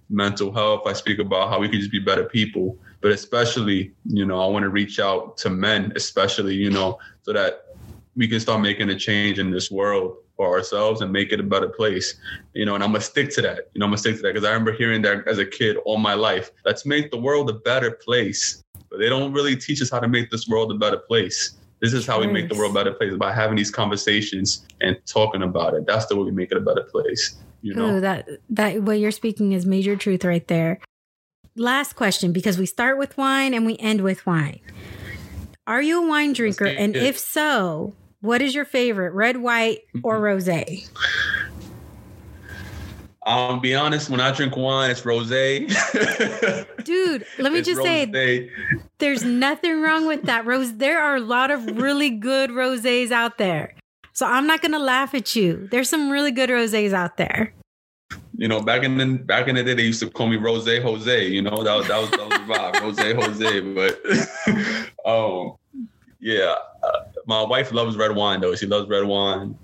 mental health. I speak about how we can just be better people. But especially, you know, I want to reach out to men, especially, you know, so that we can start making a change in this world for ourselves and make it a better place. You know, and I'm going to stick to that. You know, I'm going to stick to that because I remember hearing that as a kid all my life. Let's make the world a better place. But they don't really teach us how to make this world a better place. This is how we make the world a better place, by having these conversations and talking about it. That's the way we make it a better place. You know, Ooh, that, that what you're speaking is major truth right there. Last question, because we start with wine and we end with wine. Are you a wine drinker? And if so, what is your favorite, red, white, or rosé? I'll be honest, when I drink wine, it's rosé. Dude, let me it's just rosé. say, there's nothing wrong with that. Rose, there are a lot of really good rosés out there. So I'm not going to laugh at you. There's some really good rosés out there. You know, back in the back in the day, they used to call me Rosé Jose. You know, that was that was, that was the vibe, Rosé Jose. But um, yeah. Uh, my wife loves red wine, though. She loves red wine.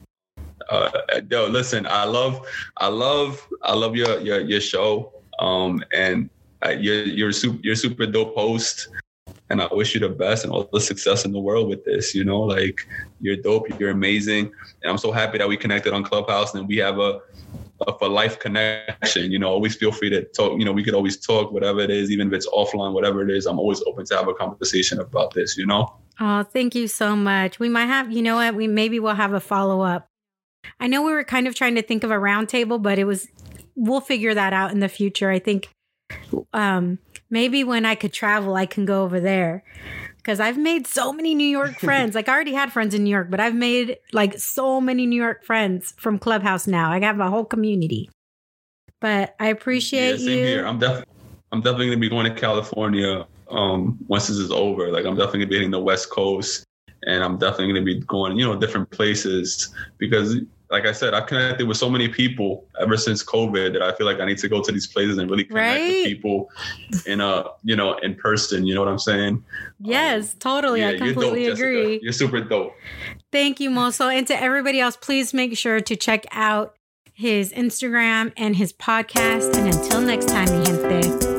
uh, yo, listen, I love, I love, I love your your your show, um, and uh, you're you're super you're super dope host, and I wish you the best and all the success in the world with this. You know, like, you're dope, you're amazing, and I'm so happy that we connected on Clubhouse and we have a a for life connection. You know, always feel free to talk. You know, we could always talk, whatever it is, even if it's offline, whatever it is. I'm always open to have a conversation about this. You know. Oh, thank you so much. We might have, you know what, we maybe we'll have a follow-up. I know we were kind of trying to think of a round table, but it was, we'll figure that out in the future. I think um, maybe when I could travel, I can go over there, because I've made so many New York friends. Like, I already had friends in New York, but I've made like so many New York friends from Clubhouse now. I have a whole community, but I appreciate yeah, same you. Here. I'm, def- I'm definitely going to be going to California. Um, once this is over, like, I'm definitely gonna be hitting the West Coast, and I'm definitely gonna be going, you know, different places, because like I said, I connected with so many people ever since COVID that I feel like I need to go to these places and really connect right? with people in a, you know, in person. You know what I'm saying? Yes, um, totally. Yeah, I completely you're dope, agree. Jessica. You're super dope. Thank you, Mozo. And to everybody else, please make sure to check out his Instagram and his podcast. And until next time, mi gente.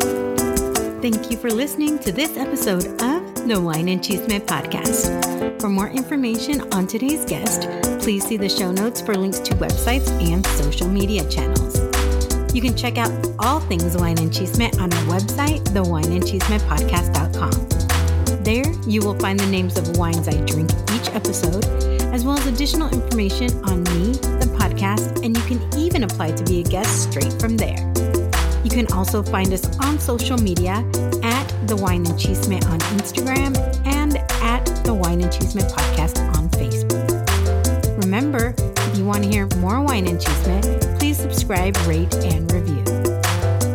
Thank you for listening to this episode of the Wine and Chisme podcast. For more information on today's guest, please see the show notes for links to websites and social media channels. You can check out all things Wine and Chisme on our website, the wine and chisme podcast dot com. There, you will find the names of wines I drink each episode, as well as additional information on me, the podcast, and you can even apply to be a guest straight from there. You can also find us on social media at The Wine and Chisme on Instagram and at The Wine and Chisme Podcast on Facebook. Remember, if you want to hear more Wine and Chisme, please subscribe, rate, and review.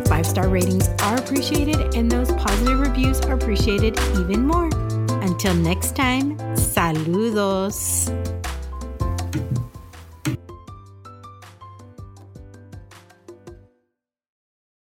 Five-star ratings are appreciated, and those positive reviews are appreciated even more. Until next time, saludos.